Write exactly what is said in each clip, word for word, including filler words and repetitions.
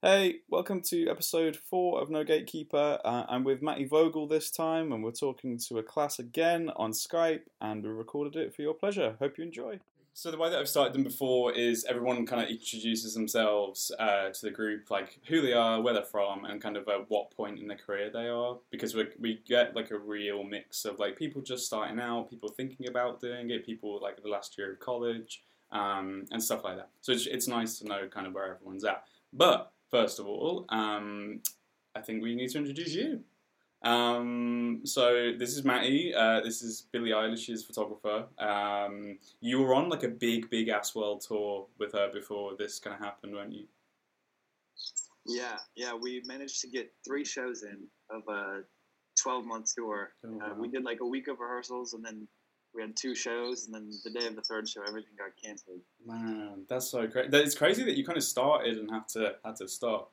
Hey, welcome to episode four of No Gatekeeper. Uh, I'm with Matty Vogel this time, and we're talking to a class again on Skype, and we recorded it for your pleasure. Hope you enjoy. So the way that I've started them before is everyone kind of introduces themselves uh, to the group, like who they are, where they're from, and kind of uh, what point in their career they are, because we we get like a real mix of like people just starting out, people thinking about doing it, people like the last year of college, um, and stuff like that. So it's, it's nice to know kind of where everyone's at, but. First of all, um, I think we need to introduce you. Um, so this is Matty. Uh, this is Billie Eilish's photographer. Um, you were on like a big, big ass world tour with her before this kind of happened, weren't you? Yeah, yeah. We managed to get three shows in of a twelve-month tour. Oh, wow. uh, we did like a week of rehearsals, and then we had two shows, and then the day of the third show, everything got cancelled. Man, that's so crazy. It's crazy that you kind of started and had to had to stop.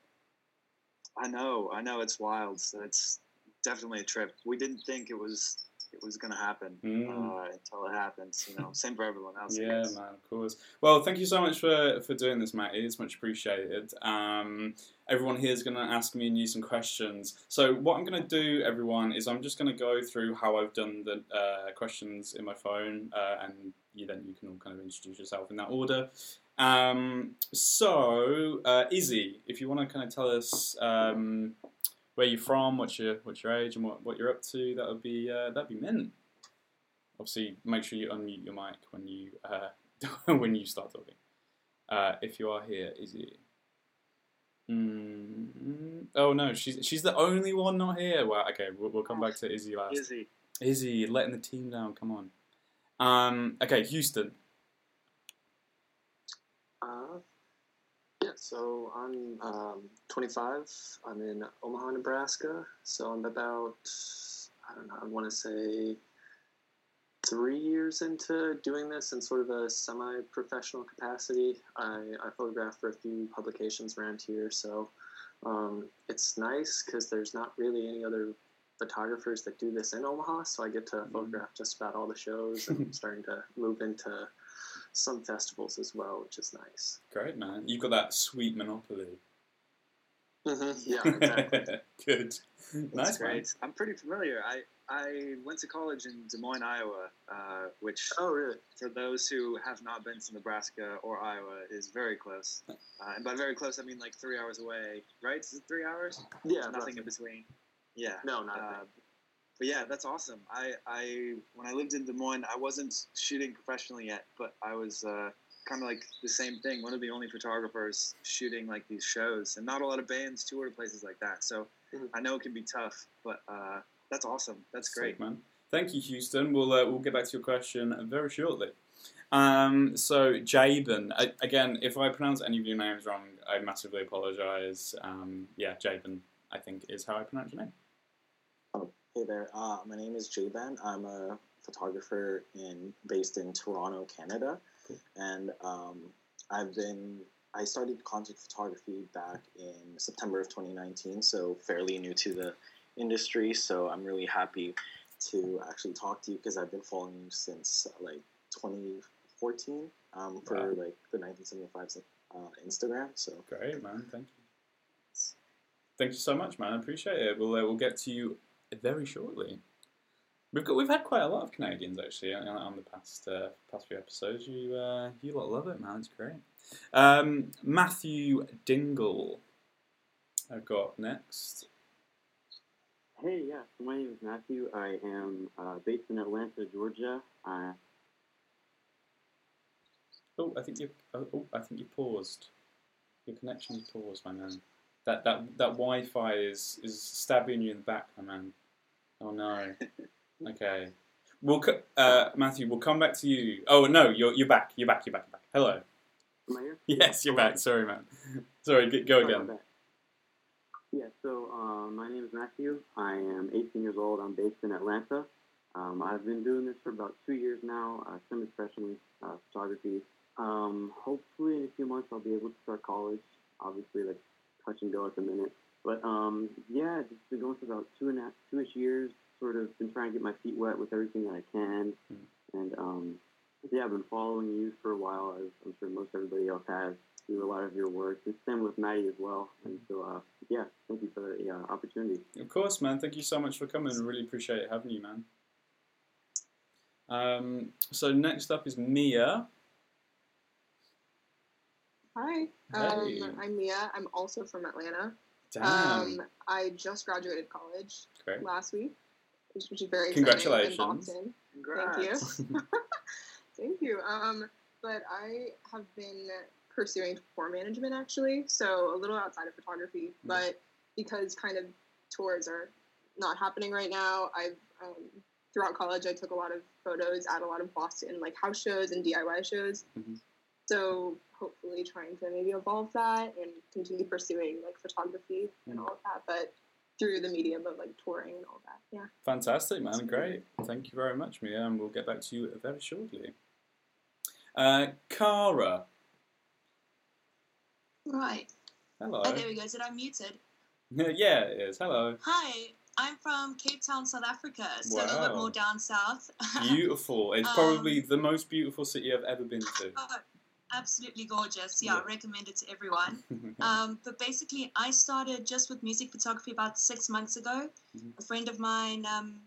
I know, I know. It's wild. It's definitely a trip. We didn't think it was it was going to happen mm. uh, until it happens. You know, same for everyone else. Yeah, man, of course. Well, thank you so much for, for doing this, Matty. It's much appreciated. Um, everyone here is going to ask me and you some questions. So what I'm going to do, everyone, is I'm just going to go through how I've done the uh, questions in my phone, uh, and you, then you can all kind of introduce yourself in that order. Um, so, uh, Izzy, if you want to kind of tell us um, where you're from, what's your what's your age, and what, what you're up to, that would be uh, that'd be mint. Obviously, make sure you unmute your mic when you uh, when you start talking. Uh, if you are here, Izzy. Mm-hmm. Oh no, she's she's the only one not here. Well, okay, we'll, we'll come back to Izzy last. Izzy, Izzy, letting the team down. Come on. Um, okay, Houston. Uh, yeah. So I'm um, twenty-five. I'm in Omaha, Nebraska. So I'm about I don't know. I want to say three years into doing this in sort of a semi-professional capacity. I, I photograph for a few publications around here, so um, it's nice because there's not really any other photographers that do this in Omaha, so I get to mm. photograph just about all the shows, and I'm starting to move into some festivals as well, which is nice. Great, man. You've got that sweet monopoly. Mm-hmm. Yeah, exactly. Good. That's nice, great. Man. I'm pretty familiar. I, I went to college in Des Moines, Iowa, uh, which, oh, really? For those who have not been to Nebraska or Iowa, is very close. Uh, and by very close, I mean like three hours away, right? Is it three hours? Yeah. There's nothing in between. Yeah. No, not uh, But yeah, that's awesome. I, I when I lived in Des Moines, I wasn't shooting professionally yet, but I was uh, kind of like the same thing. One of the only photographers shooting like these shows, and not a lot of bands tour to places like that. So mm-hmm. I know it can be tough, but uh, that's awesome. That's great, sick, man. Thank you, Houston. We'll uh, we'll get back to your question very shortly. Um, so Jayben, I, again, if I pronounce any of your names wrong, I massively apologize. Um, yeah, Jayben, I think is how I pronounce your name. Oh, hey there. Uh, my name is Jayben. I'm a photographer in based in Toronto, Canada. And um, I've been, I started concert photography back in September of twenty nineteen, so fairly new to the industry. So I'm really happy to actually talk to you because I've been following you since like twenty fourteen um, for wow. like the nineteen seventy-five's uh, Instagram. So great, man. Thank you. Thank you so much, man. I appreciate it. We'll uh, we'll get to you very shortly. We've got we've had quite a lot of Canadians actually on, on the past uh, past few episodes. You uh, you lot love it, man. It's great. Um, Matthew Dingle, I've got next. Hey, yeah. My name is Matthew. I am uh, based in Atlanta, Georgia. Uh, oh, I think you. Oh, oh, I think you paused. Your connection is paused, my man. That that that Wi-Fi is is stabbing you in the back, my man. Oh no. Okay, we'll co- uh, Matthew. We'll come back to you. Oh no, you're you're back. You're back. You're back. You're back. Hello. Am I here? Yes, you're back. Sorry, man. Sorry. Go again. Oh, yeah. So uh, my name is Matthew. I am eighteen years old. I'm based in Atlanta. Um, I've been doing this for about two years now, uh, semi-professionally, uh, photography. Um, hopefully, in a few months, I'll be able to start college. Obviously, like touch and go at the minute. But um, yeah, just been going for about two and a half, two-ish years. Sort of been trying to get my feet wet with everything that I can, mm. and um, yeah, I've been following you for a while, as I'm sure most everybody else has. through a lot of your work. And same with Matty as well. And so, uh, yeah, thank you for the uh, opportunity. Of course, man. Thank you so much for coming. I really appreciate having you, man. Um, so next up is Mia. Hi, um, hey. I'm Mia. I'm also from Atlanta. Damn. Um, I just graduated college Great. last week, which, which is very Congratulations. exciting. Congratulations. Congrats. Thank you. Thank you. Um, but I have been pursuing tour management, actually, so a little outside of photography. Mm. But because kind of tours are not happening right now, I've um, throughout college I took a lot of photos at a lot of Boston like house shows and D I Y shows. Mm-hmm. So hopefully trying to maybe evolve that and continue pursuing like photography and all of that, but through the medium of like touring and all that. Yeah. Fantastic, man. Great. Thank you very much, Mia. And we'll get back to you very shortly. Uh, Kara. Right. Hello. Oh, there we go. Did I muted? Yeah, it is. Hello. Hi. I'm from Cape Town, South Africa, so wow. a little bit more down south. Beautiful. It's um, probably the most beautiful city I've ever been to. Oh, absolutely gorgeous. Yeah, yeah. I recommend it to everyone. um, but basically, I started just with music photography about six months ago. Mm-hmm. A friend of mine um,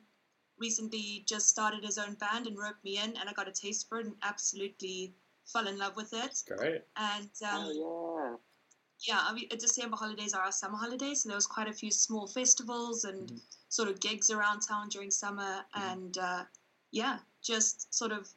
recently just started his own band and roped me in, and I got a taste for it and absolutely fell in love with it. Great. And um, oh, yeah. Yeah, I mean, December holidays are our summer holidays, so there was quite a few small festivals and mm-hmm. sort of gigs around town during summer, mm-hmm. and uh, yeah, just sort of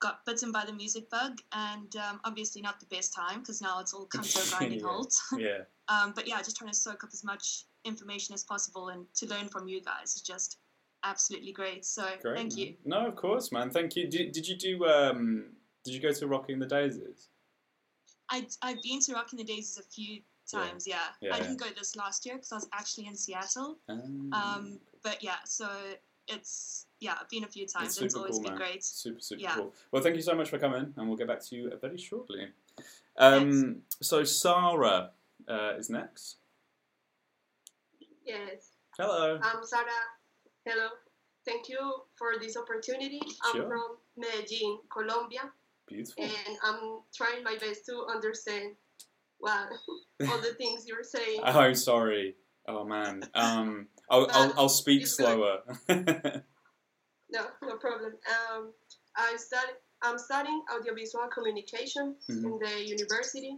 got bitten by the music bug, and um, obviously not the best time, because now it's all come to a grinding yeah. halt. Yeah. um, but yeah, just trying to soak up as much information as possible, and to learn from you guys is just absolutely great, so great, thank man. you. No, of course, man, thank you. Did, did you do, um, did you go to Rocking the Daisies? I, I've been to Rocking the Daisies a few times, yeah. yeah. yeah. I didn't go this last year because I was actually in Seattle. Um, um, but yeah, so it's, yeah, I've been a few times. It's, it's always cool, been man. great. Super, super yeah. cool. Well, thank you so much for coming, and we'll get back to you very shortly. Um, so Sara uh, is next. Yes. Hello. I'm Sara. Hello. Thank you for this opportunity. Sure. I'm from Medellin, Colombia. Beautiful. And I'm trying my best to understand well, all the things you're saying. Oh, sorry. Oh, man. Um, I'll, I'll, I'll speak slower. No, no problem. Um, I study, I'm studying audiovisual communication mm-hmm. in the university.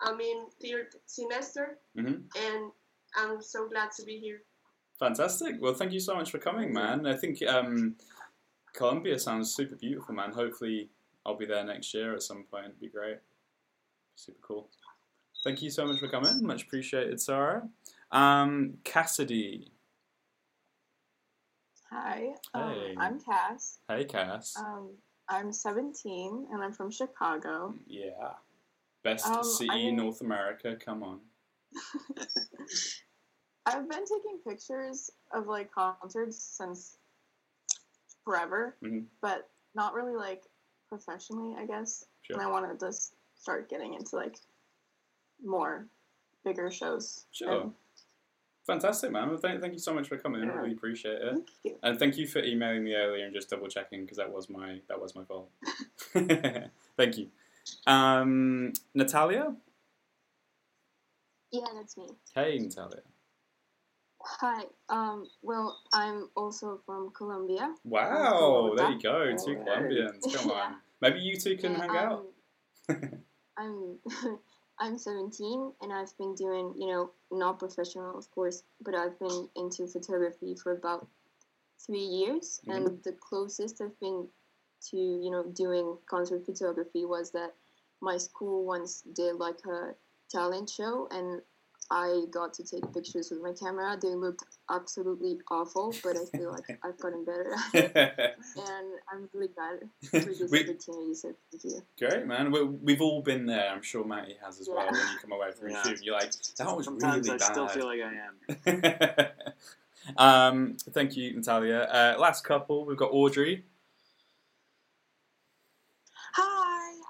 I'm in third semester, mm-hmm. and I'm so glad to be here. Fantastic. Well, thank you so much for coming, man. I think um, Colombia sounds super beautiful, man. Hopefully... I'll be there next year at some point. It'd be great. Super cool. Thank you so much for coming. Much appreciated, Sarah. Um, Cassidy. Hi. Hey. Um, I'm Cass. Hey, Cass. Um, I'm seventeen, and I'm from Chicago. Yeah. Best um, city I mean, in North America. Come on. I've been taking pictures of, like, concerts since forever, mm-hmm. but not really, like, professionally, I guess, sure. and I wanted to start getting into, like, more bigger shows. Sure. And... Fantastic, man. Well, thank, thank you so much for coming. Yeah. I really appreciate it. Thank you. And thank you for emailing me earlier and just double-checking, because that was my that was my fault. Thank you. Um, Natalia? Yeah, that's me. Hey, Natalia. Hi. Um, well, I'm also from Colombia. Wow, there you go. Two oh, Colombians. Come yeah. on. Maybe you two can yeah, hang I'm, out. I'm I'm seventeen, and I've been doing, you know, not professional, of course, but I've been into photography for about three years, mm-hmm. and the closest I've been to, you know, doing concert photography was that my school once did, like, a talent show, and I got to take pictures with my camera. They looked absolutely awful, but I feel like I've gotten better at it. And I'm really glad for this we, opportunity, so thank you. Great, man. We, we've all been there. I'm sure Matty has as yeah. well when you come away from yeah. a shoot. You're like, that was Sometimes really I bad. Sometimes I still feel like I am. um, thank you, Natalia. Uh, last couple, we've got Audrey.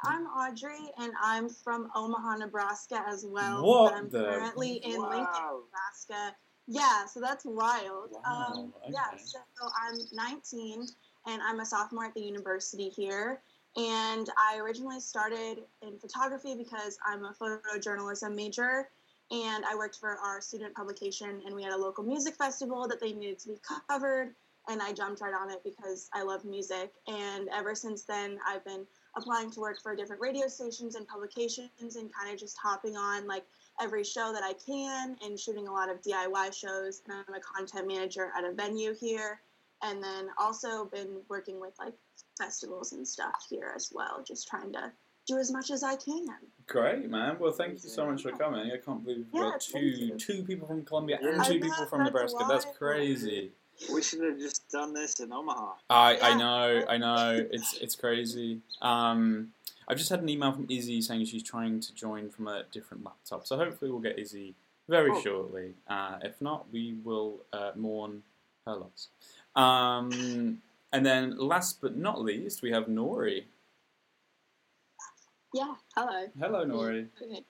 I'm Audrey, and I'm from Omaha, Nebraska as well. What but I'm the... currently in wow. Lincoln, Nebraska. Yeah, so that's wild. Wow, um, okay. Yeah, so I'm nineteen, and I'm a sophomore at the university here. And I originally started in photography because I'm a photojournalism major, and I worked for our student publication, and we had a local music festival that they needed to be covered, and I jumped right on it because I love music. And ever since then, I've been applying to work for different radio stations and publications and kind of just hopping on like every show that I can and shooting a lot of D I Y shows. And I'm a content manager at a venue here. And then also been working with like festivals and stuff here as well, just trying to do as much as I can. Great, man. Well, thank you so much for coming. I can't believe we've yeah, got two two people from Colombia and two people from Nebraska. That's crazy. We should have just done this in Omaha. I, yeah. I know, I know. It's it's crazy. Um, I've just had an email from Izzy saying she's trying to join from a different laptop. So hopefully we'll get Izzy very oh. shortly. Uh, if not, we will uh, mourn her loss. Um, and then last but not least, we have Nori. Yeah, hello. Hello, Nori. Okay.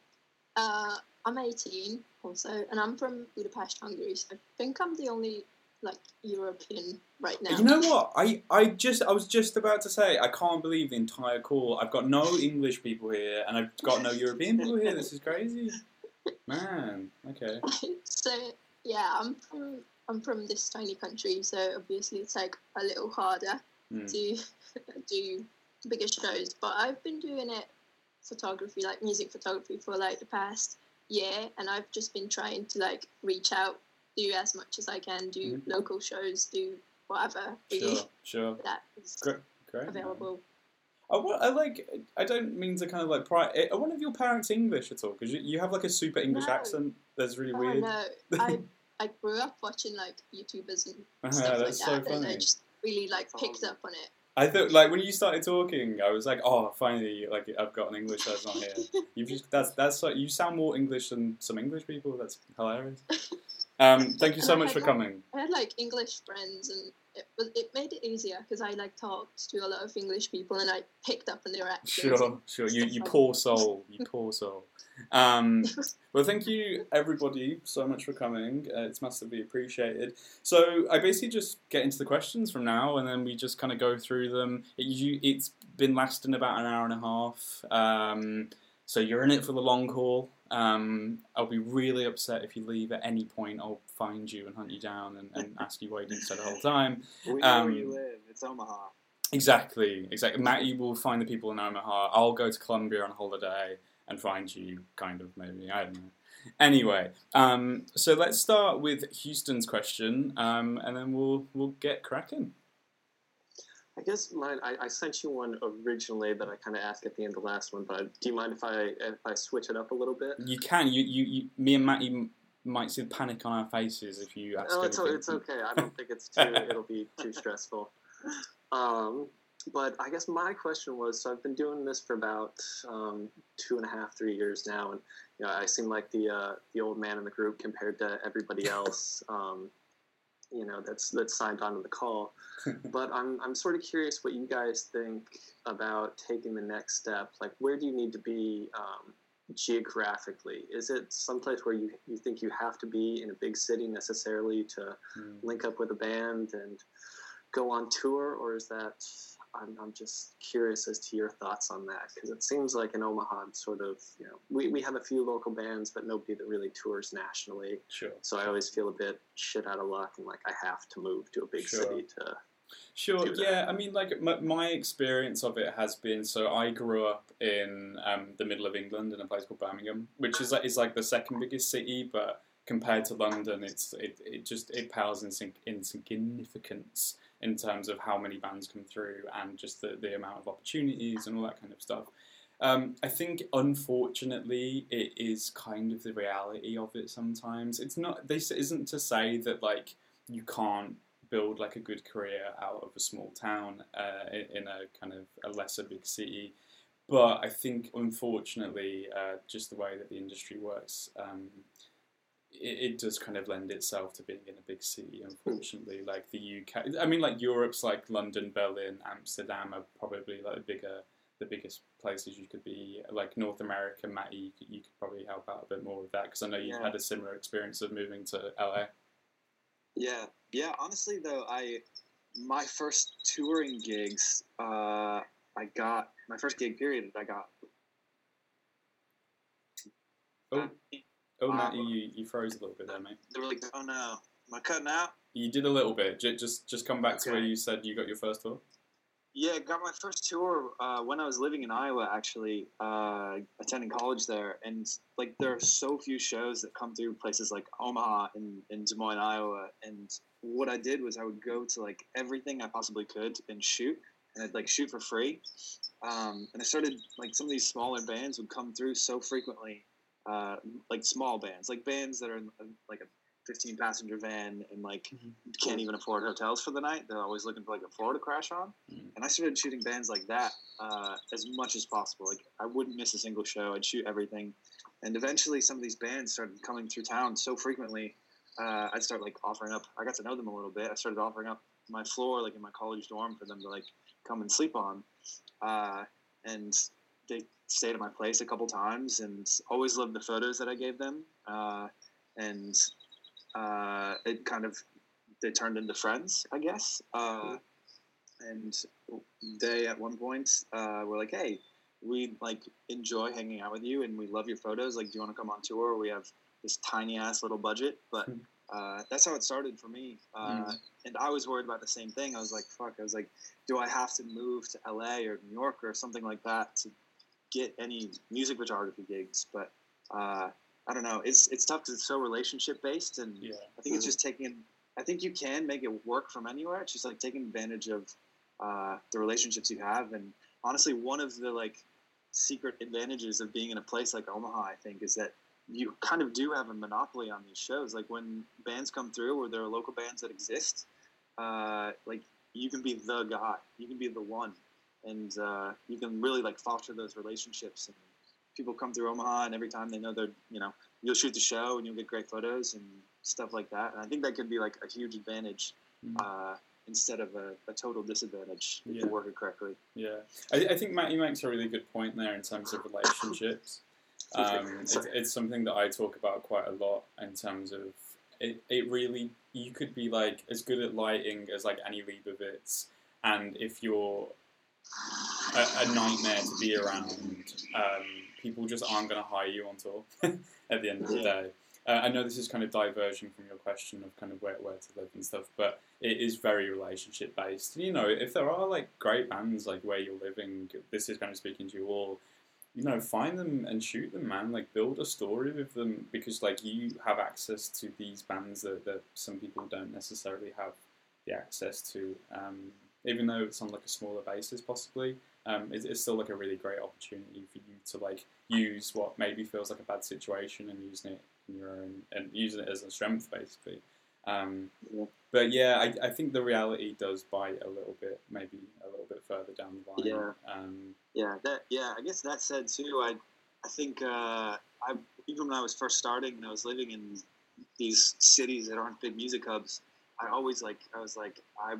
Uh, I'm eighteen also, and I'm from Budapest, Hungary, so I think I'm the only... like European right now. You know what? I, I just I was just about to say I can't believe the entire call. I've got no English people here and I've got no European people here. This is crazy. Man. Okay. So yeah, I'm from I'm from this tiny country, so obviously it's like a little harder mm. to do bigger shows. But I've been doing it photography, like music photography for like the past year, and I've just been trying to like reach out, do as much as I can, do mm-hmm. local shows, do whatever. Sure, sure. That is great, great, available. I, want, I like. I don't mean to kind of like pry. Are one of your parents English at all? Because you, you have like a super English no. accent. That's really oh, weird. No, I I grew up watching like YouTubers and uh-huh, stuff like so that, funny. And I just really like picked up on it. I thought, like, when you started talking, I was like, oh, finally, like, I've got an English person on here. You've just that's that's like, you sound more English than some English people. That's hilarious. Um, thank you so much for coming. I had like English friends, and it it made it easier because I like talked to a lot of English people, and I picked up on their accents. Sure, sure. You you poor soul, you poor soul. Um, well, thank you everybody so much for coming. Uh, it's massively appreciated. So I basically just get into the questions from now, and then we just kind of go through them. It, you, it's been lasting about an hour and a half. Um, so you're in it for the long haul. Um, I'll be really upset if you leave at any point. I'll find you and hunt you down and, and ask you why you didn't stay the whole time. We know um, where you live. It's Omaha. Exactly, exactly. Matt, you will find the people in Omaha. I'll go to Colombia on holiday and find you, kind of, maybe. I don't know. Anyway, um, so let's start with Houston's question, um, and then we'll we'll get cracking. I guess mine. I, I sent you one originally that I kind of asked at the end of the last one, but do you mind if I if I switch it up a little bit? You can. You you, you me and Matty m- might see the panic on our faces if you ask. Oh, it's, it's okay. I don't think it's too. It'll be too stressful. Um, but I guess my question was: so I've been doing this for about um, two and a half, three years now, and you know I seem like the uh, the old man in the group compared to everybody else. Um, you know, that's that's signed on to the call. But I'm I'm sort of curious what you guys think about taking the next step. Like, where do you need to be um, geographically? Is it someplace where you, you think you have to be in a big city necessarily to mm. link up with a band and go on tour? Or is that, I'm, I'm just curious as to your thoughts on that. Because it seems like in Omaha, sort of, you know, we, we have a few local bands, but nobody that really tours nationally. Sure. So I always feel a bit shit out of luck and like I have to move to a big sure. city to Sure, do that. Yeah. I mean, like, my, my experience of it has been, so I grew up in um, the middle of England in a place called Birmingham, which is, is like the second biggest city, but compared to London, it's it, it just, it pales in, in significance in terms of how many bands come through and just the, the amount of opportunities and all that kind of stuff. Um, I think, unfortunately, it is kind of the reality of it sometimes. It's not, this isn't to say that, like, you can't build, like, a good career out of a small town uh, in a kind of a lesser big city. But I think, unfortunately, uh, just the way that the industry works, um, It, it does kind of lend itself to being in a big city, unfortunately. Like the U K, I mean, like Europe's like London, Berlin, Amsterdam are probably like the bigger, the biggest places you could be. Like North America, Matty, you could, you could probably help out a bit more with that because I know you've yeah. had a similar experience of moving to L A. Yeah, yeah. Honestly, though, I my first touring gigs, uh, I got my first gig period that I got. Oh, oh, Matt, um, you, you froze a little bit there, mate. They were like, oh no, am I cutting out? You did a little bit. Just just come back okay. to where you said you got your first tour. Yeah, got my first tour uh, when I was living in Iowa, actually, uh, attending college there. And, like, there are so few shows that come through places like Omaha and, and Des Moines, Iowa. And what I did was I would go to, like, everything I possibly could and shoot. And I'd, like, shoot for free. Um, and I started, like, some of these smaller bands would come through so frequently. Uh, like small bands, like bands that are in, like a fifteen passenger van and like mm-hmm. can't even afford hotels for the night. They're always looking for like a floor to crash on. Mm-hmm. And I started shooting bands like that uh, as much as possible. Like I wouldn't miss a single show. I'd shoot everything. And eventually some of these bands started coming through town so frequently. Uh, I'd start like offering up. I got to know them a little bit. I started offering up my floor, like in my college dorm for them to like come and sleep on. Uh, and they stayed at my place a couple times and always loved the photos that I gave them. Uh, and uh, it kind of, they turned into friends, I guess. Uh, and they at one point uh, were like, hey, we like enjoy hanging out with you and we love your photos. Like, do you want to come on tour? We have this tiny ass little budget, but uh, that's how it started for me. Uh, mm. And I was worried about the same thing. I was like, fuck, I was like, do I have to move to L A or New York or something like that to get any music photography gigs? But uh I don't know, it's it's tough because it's so relationship based, and yeah. I think it's just taking I think you can make it work from anywhere. It's just like taking advantage of uh the relationships you have. And honestly, one of the like secret advantages of being in a place like Omaha, I think, is that you kind of do have a monopoly on these shows. Like when bands come through or there are local bands that exist, uh like you can be the guy, you can be the one. And uh, you can really, like, foster those relationships. And people come through Omaha, and every time they know they're, you know, you'll shoot the show and you'll get great photos and stuff like that. And I think that could be, like, a huge advantage uh, instead of a, a total disadvantage if yeah. you work it correctly. Yeah. I, I think Matty makes a really good point there in terms of relationships. Um, it's, it's something that I talk about quite a lot in terms of it, it really – you could be, like, as good at lighting as, like, Annie Leibovitz. And if you're – A, a nightmare to be around. Um, people just aren't going to hire you on tour at the end of the day. Uh, I know this is kind of diversion from your question of kind of where, where to live and stuff, but it is very relationship based. You know, if there are like great bands like where you're living, this is kind of speaking to you all, you know, find them and shoot them, man. Like build a story with them, because like you have access to these bands that, that some people don't necessarily have the access to. Um, even though it's on like a smaller basis possibly, um, it's, it's still like a really great opportunity for you to like use what maybe feels like a bad situation and using it in your own, and using it as a strength basically. Um, yeah. But yeah, I, I think the reality does bite a little bit, maybe a little bit further down the line. Yeah, um, yeah, that, yeah. I guess that said too, I, I think uh, I even when I was first starting and I was living in these cities that aren't big music hubs, I always like, I was like, I.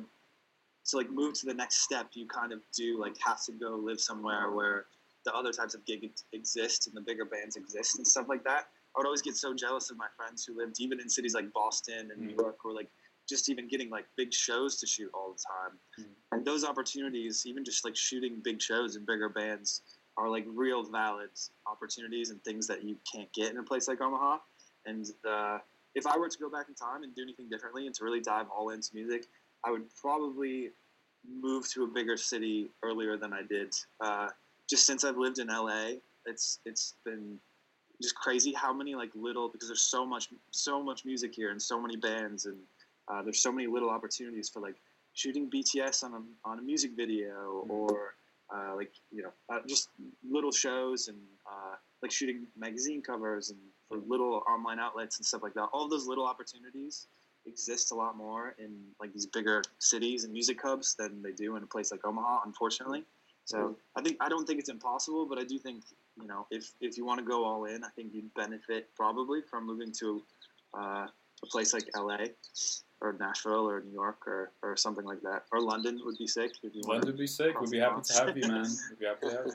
to like move to the next step, you kind of do like have to go live somewhere where the other types of gig exist and the bigger bands exist and stuff like that. I would always get so jealous of my friends who lived even in cities like Boston and New York, or like just even getting like big shows to shoot all the time. Mm-hmm. And those opportunities, even just like shooting big shows and bigger bands, are like real valid opportunities and things that you can't get in a place like Omaha. And uh, if I were to go back in time and do anything differently and to really dive all into music, I would probably move to a bigger city earlier than I did. Uh, just since I've lived in L A, it's it's been just crazy how many like little, because there's so much so much music here and so many bands, and uh, there's so many little opportunities for like shooting B T S on a on a music video, or uh, like you know uh, just little shows, and uh, like shooting magazine covers and for little online outlets and stuff like that. All those little opportunities exist a lot more in like these bigger cities and music hubs than they do in a place like Omaha, unfortunately. So I think I don't think it's impossible, but I do think, you know, if if you want to go all in, I think you'd benefit probably from moving to uh, a place like L A or Nashville or New York or, or something like that. Or London would be sick. If you London would be sick. We'd be happy to have you, man. We'd be happy to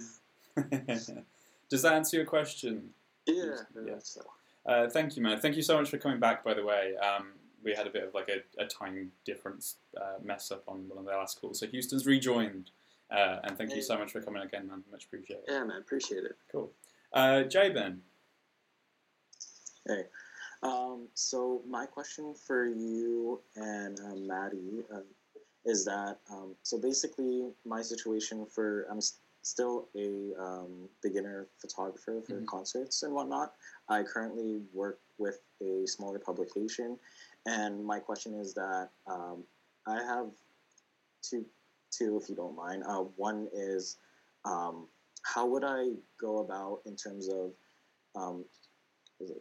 have you. Does that answer your question? Yeah. yeah. So. Uh, thank you, man. Thank you so much for coming back, by the way. Um, We had a bit of like a, a time difference uh, mess up on one of their last calls. So Houston's rejoined. Uh, and thank yeah. you so much for coming again, man. Much appreciated. Yeah, man, appreciate it. Cool. Uh, Jayben. Hey. Um, so my question for you and uh, Matty uh, is that, um, so basically my situation for, I'm st- still a um, beginner photographer for mm-hmm. concerts and whatnot. I currently work with a smaller publication, and my question is that um, I have two, two if you don't mind. Uh, one is, um, how would I go about in terms of um,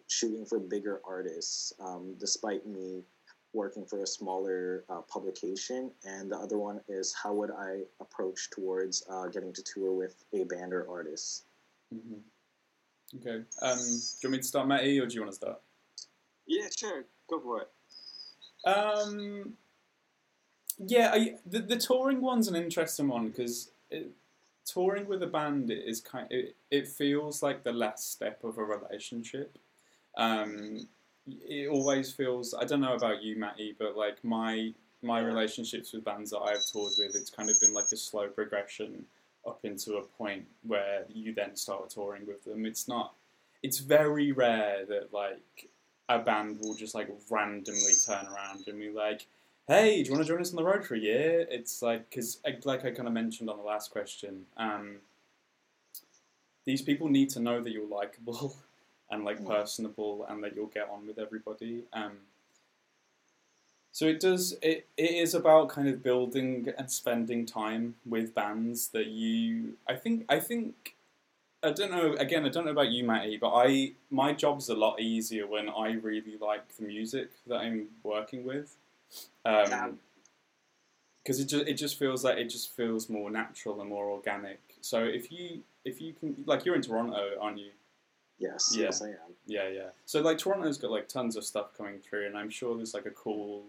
shooting for bigger artists, um, despite me working for a smaller uh, publication? And the other one is, how would I approach towards uh, getting to tour with a band or artist? Mm-hmm. Okay. Um, do you want me to start, Matty, or do you want to start? Yeah, sure. Go for it. Um, yeah, I, the, the touring one's an interesting one, because touring with a band is kind. It, it feels like the last step of a relationship. Um, it always feels. I don't know about you, Matty, but like my my relationships with bands that I've toured with, it's kind of been like a slow progression up into a point where you then start touring with them. It's not. It's very rare that like a band will just like randomly turn around and be like, "Hey, do you want to join us on the road for a year?" It's like, because, like I kind of mentioned on the last question, um, these people need to know that you're likable and, like, personable and that you'll get on with everybody. Um, so it does, it, it is about kind of building and spending time with bands that you, I think, I think, I don't know, again, I don't know about you, Matty, but I, my job's a lot easier when I really like the music that I'm working with. Um, because it just it just feels like it just feels more natural and more organic. So if you if you can, like, you're in Toronto, aren't you? Yes, yeah. yes I am. Yeah, yeah. So like Toronto's got like tons of stuff coming through, and I'm sure there's like a cool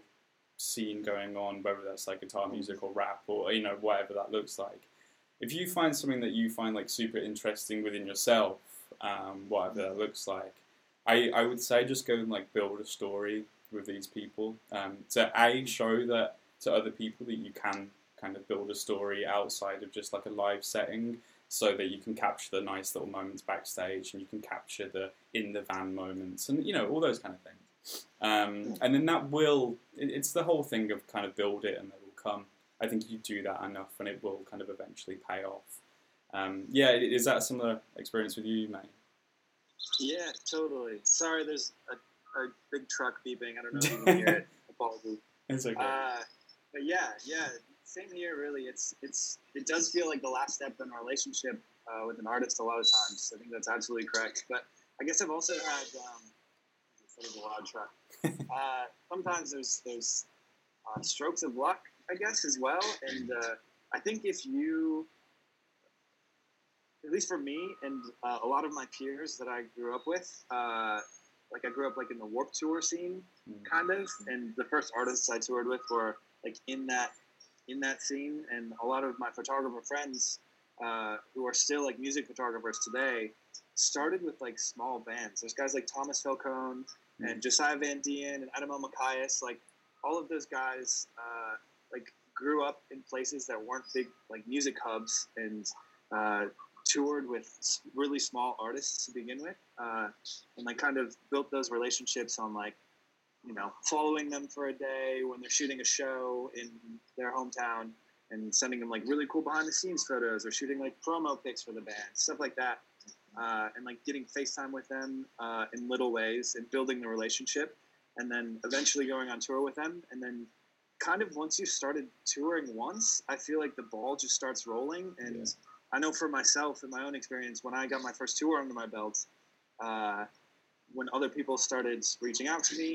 scene going on, whether that's like guitar music or rap or, you know, whatever that looks like. If you find something that you find like super interesting within yourself, um, whatever that looks like, I I would say just go and like build a story with these people, um, to A, show that to other people that you can kind of build a story outside of just like a live setting, so that you can capture the nice little moments backstage, and you can capture the in the van moments, and, you know, all those kind of things. Um, and then that will, it, it's the whole thing of kind of build it and it will come. I think you do that enough and it will kind of eventually pay off. Um, yeah, is that a similar experience with you, mate? Yeah, totally. Sorry, there's a Our big truck beeping. I don't know if you can hear it. Apologies. It's okay. Uh, but yeah, yeah. Same here, really. It's it's it does feel like the last step in a relationship uh, with an artist a lot of times. I think that's absolutely correct. But I guess I've also had um, sort of a loud truck. Uh, sometimes there's there's uh, strokes of luck, I guess, as well. And uh, I think if you, at least for me and uh, a lot of my peers that I grew up with. Uh, Like I grew up like in the Warped Tour scene, kind of, and the first artists I toured with were like in that in that scene, and a lot of my photographer friends uh, who are still like music photographers today started with like small bands. There's guys like Thomas Falcone mm-hmm. and Josiah Van Dien and Adam L. Macias. Like all of those guys uh, like grew up in places that weren't big like music hubs, and uh, toured with really small artists to begin with, uh, and like kind of built those relationships on like, you know, following them for a day when they're shooting a show in their hometown and sending them like really cool behind the scenes photos or shooting like promo pics for the band, stuff like that. Uh, and like getting FaceTime with them uh, in little ways and building the relationship, and then eventually going on tour with them. And then kind of once you started touring once, I feel like the ball just starts rolling. And yeah. I know for myself and my own experience, when I got my first tour under my belt, uh, when other people started reaching out to me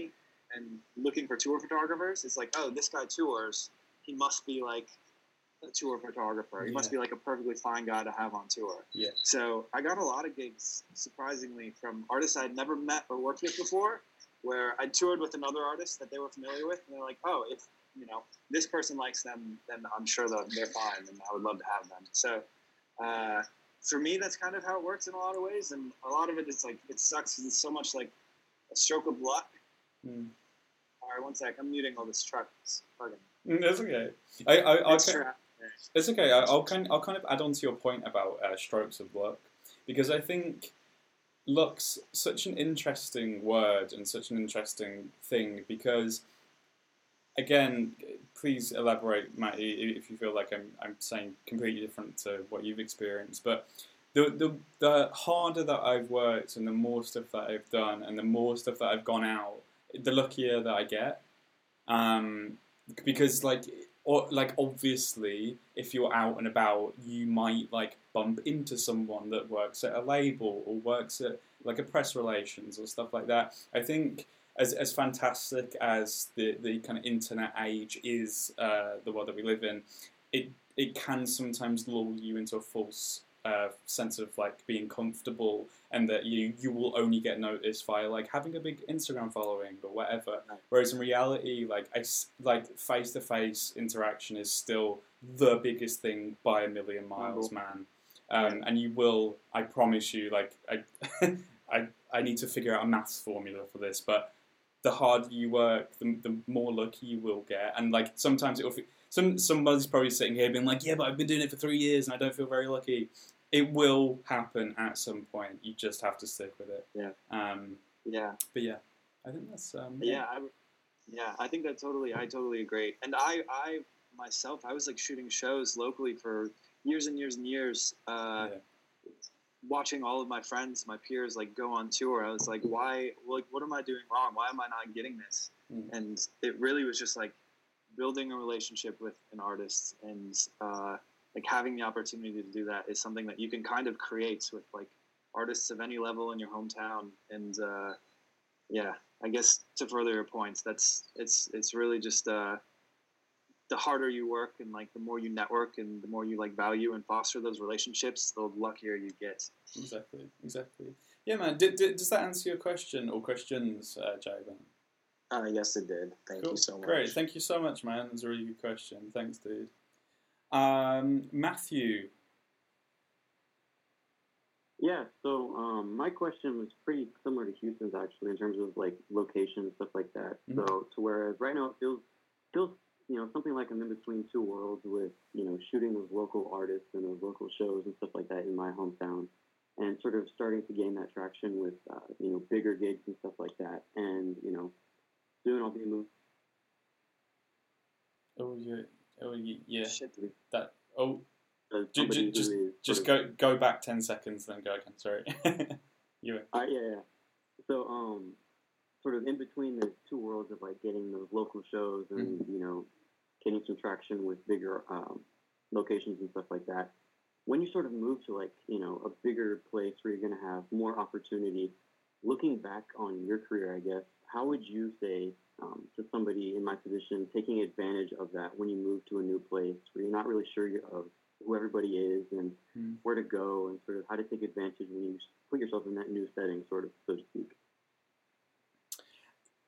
and looking for tour photographers, it's like, oh, this guy tours. He must be like a tour photographer. He yeah. must be like a perfectly fine guy to have on tour. Yeah. So I got a lot of gigs, surprisingly, from artists I'd never met or worked with before, where I toured with another artist that they were familiar with, and they're like, oh, if you know this person likes them, then I'm sure they're fine, and I would love to have them. So. Uh, for me, that's kind of how it works in a lot of ways, and a lot of it is like it sucks because it's so much like a stroke of luck. Mm. All right, one sec. I'm muting all this truck. It's fucking. That's okay. I I, I, I, It's okay. I, I'll kind I'll kind of add on to your point about uh, strokes of luck, because I think luck's such an interesting word and such an interesting thing, because again, please elaborate, Matty, if you feel like I'm I'm saying completely different to what you've experienced. But the the the harder that I've worked and the more stuff that I've done and the more stuff that I've gone out, the luckier that I get. Um, because like. Or, like, obviously, if you're out and about, you might, like, bump into someone that works at a label or works at, like, a press relations or stuff like that. I think as as fantastic as the, the kind of internet age is, uh, the world that we live in, it it can sometimes lull you into a false uh, sense of, like, being comfortable and that you, you will only get noticed via, like, having a big Instagram following or whatever. Whereas in reality, like, I, like face-to-face interaction is still the biggest thing by a million miles, man. Um, yeah. And you will, I promise you, like, I, I I need to figure out a maths formula for this, but the harder you work, the, the more lucky you will get. And, like, sometimes it'll... Some somebody's probably sitting here being like, yeah, but I've been doing it for three years and I don't feel very lucky. It will happen at some point. You just have to stick with it. Yeah. Um, yeah. But yeah, I think that's. Um, yeah, I, yeah, I think that totally. I totally agree. And I, I myself, I was like shooting shows locally for years and years and years, uh, yeah. watching all of my friends, my peers, like go on tour. I was like, why? Like, what am I doing wrong? Why am I not getting this? Mm. And it really was just like building a relationship with an artist and uh, like having the opportunity to do that is something that you can kind of create with like artists of any level in your hometown. And uh, yeah, I guess to further your points, that's, it's, it's really just uh, the harder you work and like the more you network and the more you like value and foster those relationships, the luckier you get. Exactly. Exactly. Yeah, man. Did, did, does that answer your question or questions, uh, Jayben? Uh, yes, it did. Thank cool. you so much. Great. Thank you so much, man. That's a really good question. Thanks, dude. Um, Matthew. Yeah, so um, my question was pretty similar to Houston's, actually, in terms of, like, location and stuff like that. Mm-hmm. So, to whereas right now it feels, feels, you know, something like I'm in between two worlds with, you know, shooting with local artists and those local shows and stuff like that in my hometown, and sort of starting to gain that traction with, uh, you know, bigger gigs and stuff like that. And, you know, soon I'll be moved. Oh yeah, oh yeah. Shit. That oh, uh, j- j- just just go of... go back ten seconds, then go again. Sorry. you. Were... Uh, yeah, yeah. So um, sort of in between the two worlds of like getting those local shows and mm-hmm. you know getting some traction with bigger um, locations and stuff like that. When you sort of move to like you know a bigger place where you're gonna have more opportunity, looking back on your career, I guess. How would you say um, to somebody in my position taking advantage of that when you move to a new place where you're not really sure you're of who everybody is and mm. where to go and sort of how to take advantage when you put yourself in that new setting, sort of, so to speak?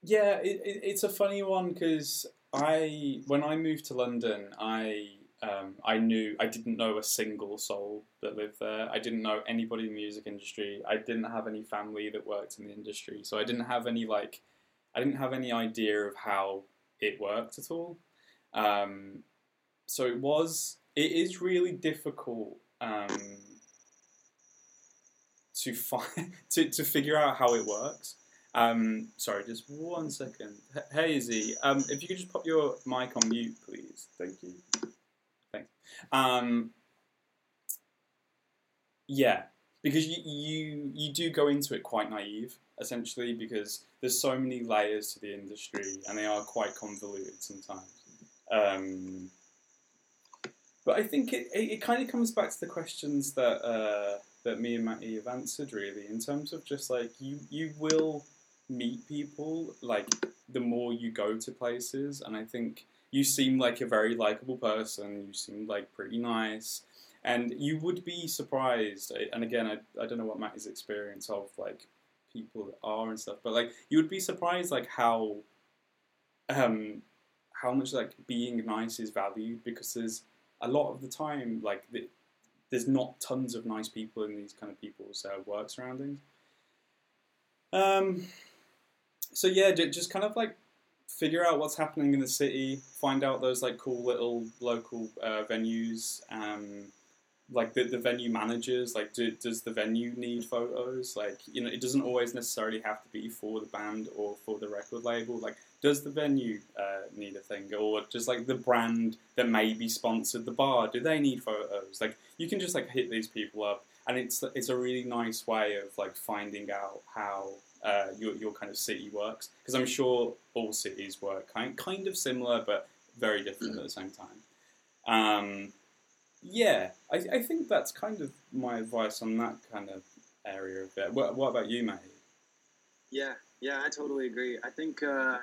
Yeah, it, it, it's a funny one because I when I moved to London, I um, I knew I didn't know a single soul that lived there. I didn't know anybody in the music industry. I didn't have any family that worked in the industry, so I didn't have any like. I didn't have any idea of how it worked at all. Um, so it was, it is really difficult um, to find, to, to figure out how it works. Um, sorry, just one second. Hey, Izzy, um, if you could just pop your mic on mute, please. Thank you. Thanks. Um, yeah, because you, you, you do go into it quite naive, essentially, because there's so many layers to the industry, and they are quite convoluted sometimes. Um, but I think it, it, it kind of comes back to the questions that uh, that me and Matty have answered, really, in terms of just, like, you, you will meet people, like, the more you go to places, and I think you seem like a very likeable person, you seem, like, pretty nice, and you would be surprised, and again, I, I don't know what Matty's experience of, like, people that are and stuff, but like you would be surprised like how um how much like being nice is valued, because there's a lot of the time like the, there's not tons of nice people in these kind of people's uh, work surroundings. Um so yeah, just kind of like figure out what's happening in the city, find out those like cool little local uh, venues, um, like the, the venue managers, like do, does the venue need photos? Like, you know, it doesn't always necessarily have to be for the band or for the record label. Like, does the venue uh, need a thing? Or just like the brand that maybe sponsored the bar, do they need photos? Like, you can just like hit these people up, and it's it's a really nice way of like finding out how uh, your your kind of city works, because I'm sure all cities work kind kind of similar but very different at the same time. Um, yeah, I, I think that's kind of my advice on that kind of area of it. What, what about you, Matty? Yeah, yeah, I totally agree. I think. Uh...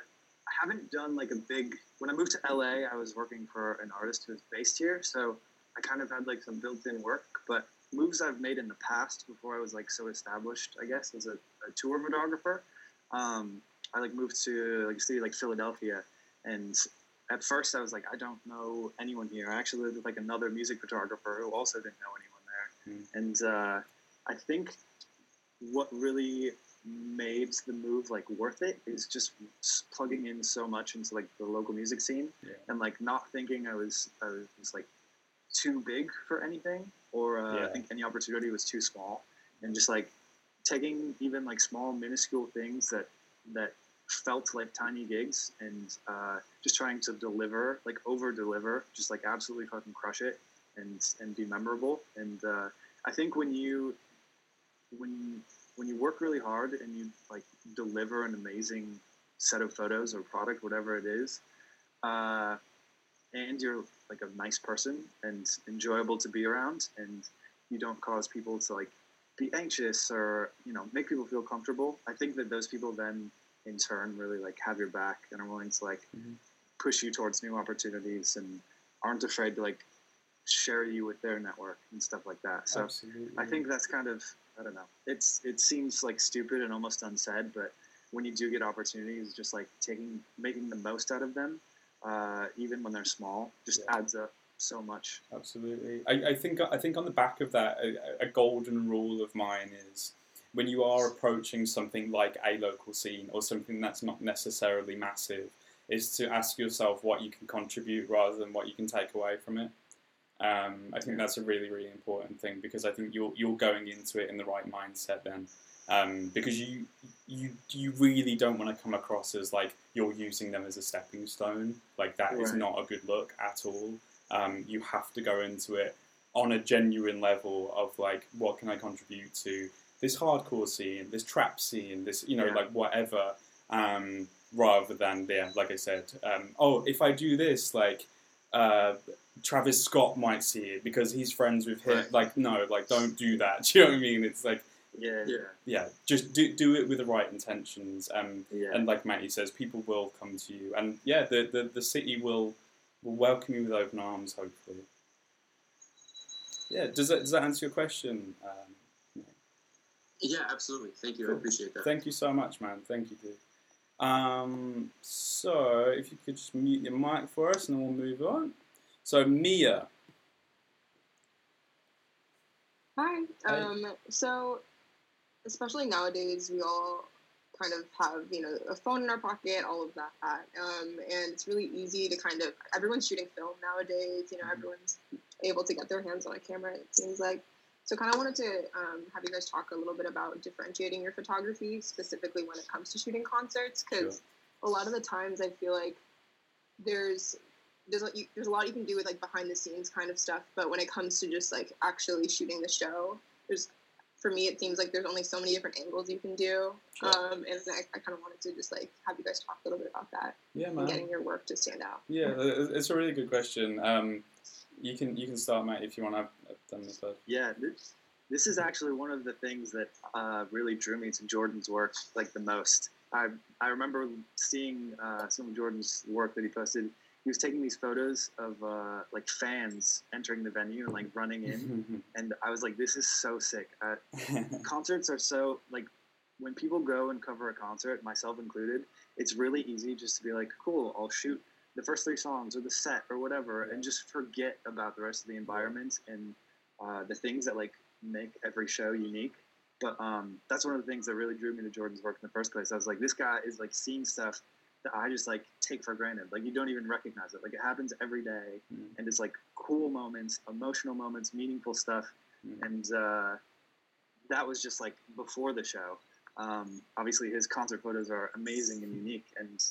I haven't done like a big, when I moved to L A, I was working for an artist who's based here, so I kind of had like some built-in work, but moves I've made in the past before I was like so established, I guess, as a, a tour photographer, um, I like moved to like a city like Philadelphia, and at first I was like, I don't know anyone here. I actually lived with like another music photographer who also didn't know anyone there, mm. and uh, I think what really made the move like worth it is just plugging in so much into like the local music scene, yeah. and like not thinking I was I was like too big for anything, or uh, yeah. I think any opportunity was too small, and just like taking even like small minuscule things that that felt like tiny gigs, and uh, just trying to deliver, like over deliver, just like absolutely fucking crush it and and be memorable. And uh, I think when you when when you work really hard and you like deliver an amazing set of photos or product, whatever it is, uh, and you're like a nice person and enjoyable to be around, and you don't cause people to like be anxious or, you know, make people feel comfortable, I think that those people then in turn really like have your back and are willing to like mm-hmm. push you towards new opportunities and aren't afraid to like share you with their network and stuff like that. So Absolutely. I think that's kind of, I don't know. It's it seems like stupid and almost unsaid, but when you do get opportunities, just like taking, making the most out of them, uh, even when they're small, just yeah. adds up so much. Absolutely. I, I think I think on the back of that, a, a golden rule of mine is when you are approaching something like a local scene or something that's not necessarily massive, is to ask yourself what you can contribute rather than what you can take away from it. Um, I think that's a really, really important thing, because I think you're you're going into it in the right mindset then, um, because you you you really don't want to come across as like you're using them as a stepping stone. Like that right. is not a good look at all. Um, you have to go into it on a genuine level of like, what can I contribute to this hardcore scene, this trap scene, this, you know, yeah. like whatever, um, rather than yeah, like I said, um, oh, if I do this, like. Uh, Travis Scott might see it because he's friends with him. Right. Like, no, like, don't do that. Do you know what I mean? It's like, yeah, yeah, yeah. Just do do it with the right intentions. Um, yeah. And like Matty says, people will come to you, and yeah, the, the, the city will will welcome you with open arms. Hopefully, yeah. Does that does that answer your question? Um, yeah. yeah, absolutely. Thank you. Cool. I appreciate that. Thank you so much, man. Thank you, dude. Um, so if you could just mute your mic for us, and then we'll move on. So Mia. Hi. Hi. Um, so especially nowadays, we all kind of have, you know, a phone in our pocket, all of that. Um, and it's really easy to kind of, everyone's shooting film nowadays, you know, mm-hmm. everyone's able to get their hands on a camera, it seems like. So kind of wanted to um, have you guys talk a little bit about differentiating your photography, specifically when it comes to shooting concerts, because sure. a lot of the times I feel like there's there's a, there's a lot you can do with like behind the scenes kind of stuff, but when it comes to just like actually shooting the show, there's, for me it seems like there's only so many different angles you can do, sure. um, and I, I kind of wanted to just like have you guys talk a little bit about that, yeah, man. And getting your work to stand out. Yeah, it's a really good question. Um, You can you can start, Matt, if you want. I've, I've done this. But... Yeah, this, this is actually one of the things that uh, really drew me to Jordan's work like the most. I I remember seeing uh, some of Jordan's work that he posted. He was taking these photos of uh, like fans entering the venue and like running in, and I was like, this is so sick. Uh, concerts are so like, when people go and cover a concert, myself included, it's really easy just to be like, cool, I'll shoot the first three songs or the set or whatever, yeah. and just forget about the rest of the environment and uh, the things that like make every show unique. But um, that's one of the things that really drew me to Jordan's work in the first place. I was like, this guy is like seeing stuff that I just like take for granted. Like you don't even recognize it. Like it happens every day, mm. and it's like cool moments, emotional moments, meaningful stuff. Mm. And uh, that was just like before the show. Um, obviously, his concert photos are amazing and unique, and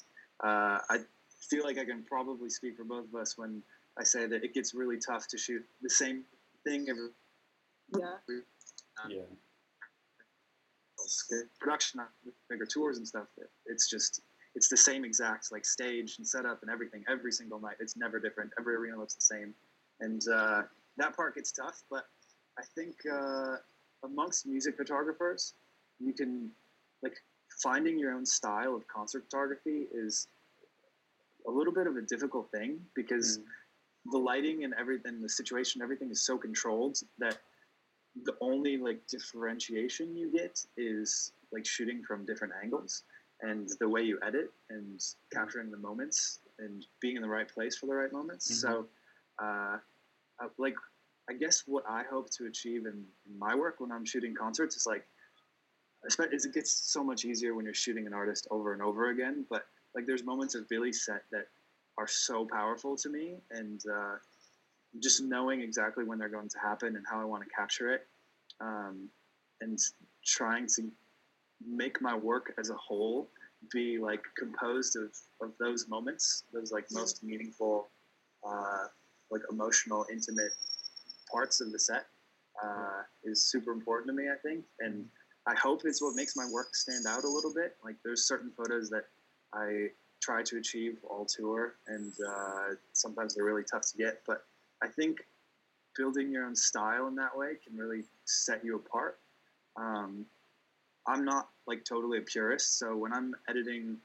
uh, I feel like I can probably speak for both of us when I say that it gets really tough to shoot the same thing every. Yeah. Um, yeah. Production on bigger tours and stuff, it's just it's the same exact like stage and setup and everything every single night. It's never different. Every arena looks the same, and uh that part gets tough. But I think uh amongst music photographers, you can like finding your own style of concert photography is a little bit of a difficult thing, because mm. the lighting and everything, the situation, everything is so controlled that the only like differentiation you get is like shooting from different angles and the way you edit and capturing the moments and being in the right place for the right moments. Mm-hmm. So, uh, like, I guess what I hope to achieve in, in my work when I'm shooting concerts is like, it gets so much easier when you're shooting an artist over and over again, but like there's moments of Billy's set that are so powerful to me, and, uh, just knowing exactly when they're going to happen and how I want to capture it, um, and trying to make my work as a whole be like composed of, of those moments, those like most meaningful, uh, like emotional, intimate parts of the set, uh, is super important to me, I think. And I hope it's what makes my work stand out a little bit. Like there's certain photos that I try to achieve all tour, and uh, sometimes they're really tough to get, but I think building your own style in that way can really set you apart. Um, I'm not like totally a purist, so when I'm editing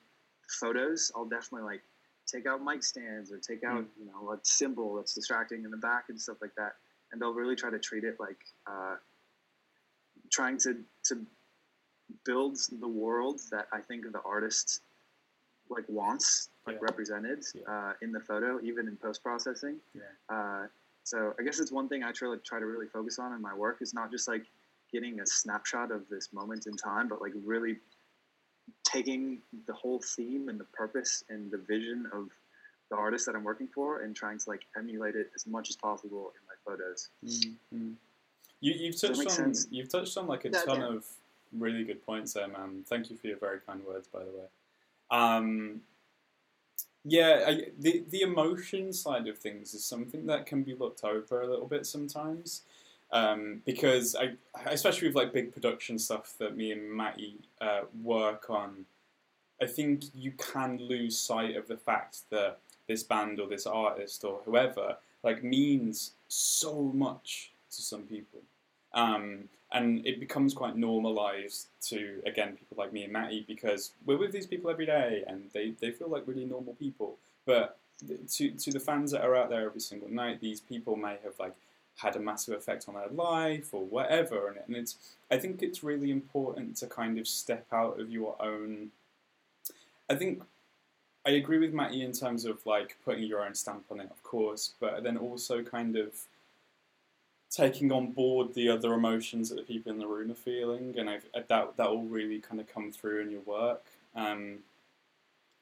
photos, I'll definitely like take out mic stands or take out, you know, a symbol that's distracting in the back and stuff like that. And I'll really try to treat it like uh, trying to, to build the world that I think the artist like wants. Like yeah. represented yeah. Uh, in the photo, even in post-processing. Yeah. Uh, so I guess it's one thing I try, like, try to really focus on in my work is not just like getting a snapshot of this moment in time, but like really taking the whole theme and the purpose and the vision of the artist that I'm working for and trying to like emulate it as much as possible in my photos. Mm-hmm. You, you've touched on sense? you've touched on like a yeah, ton yeah. of really good points there, man. Thank you for your very kind words, by the way. Um, Yeah, I, the the emotion side of things is something that can be looked over a little bit sometimes, um, because I, especially with like big production stuff that me and Matty uh, work on, I think you can lose sight of the fact that this band or this artist or whoever like means so much to some people, um, and it becomes quite normalized to, again, people like me and Matty, because we're with these people every day, and they, they feel like really normal people. But to to the fans that are out there every single night, these people may have like had a massive effect on their life or whatever, and, and it's I think it's really important to kind of step out of your own. I think I agree with Matty in terms of like putting your own stamp on it, of course, but then also kind of taking on board the other emotions that the people in the room are feeling, and I've, that that all really kind of come through in your work. Um,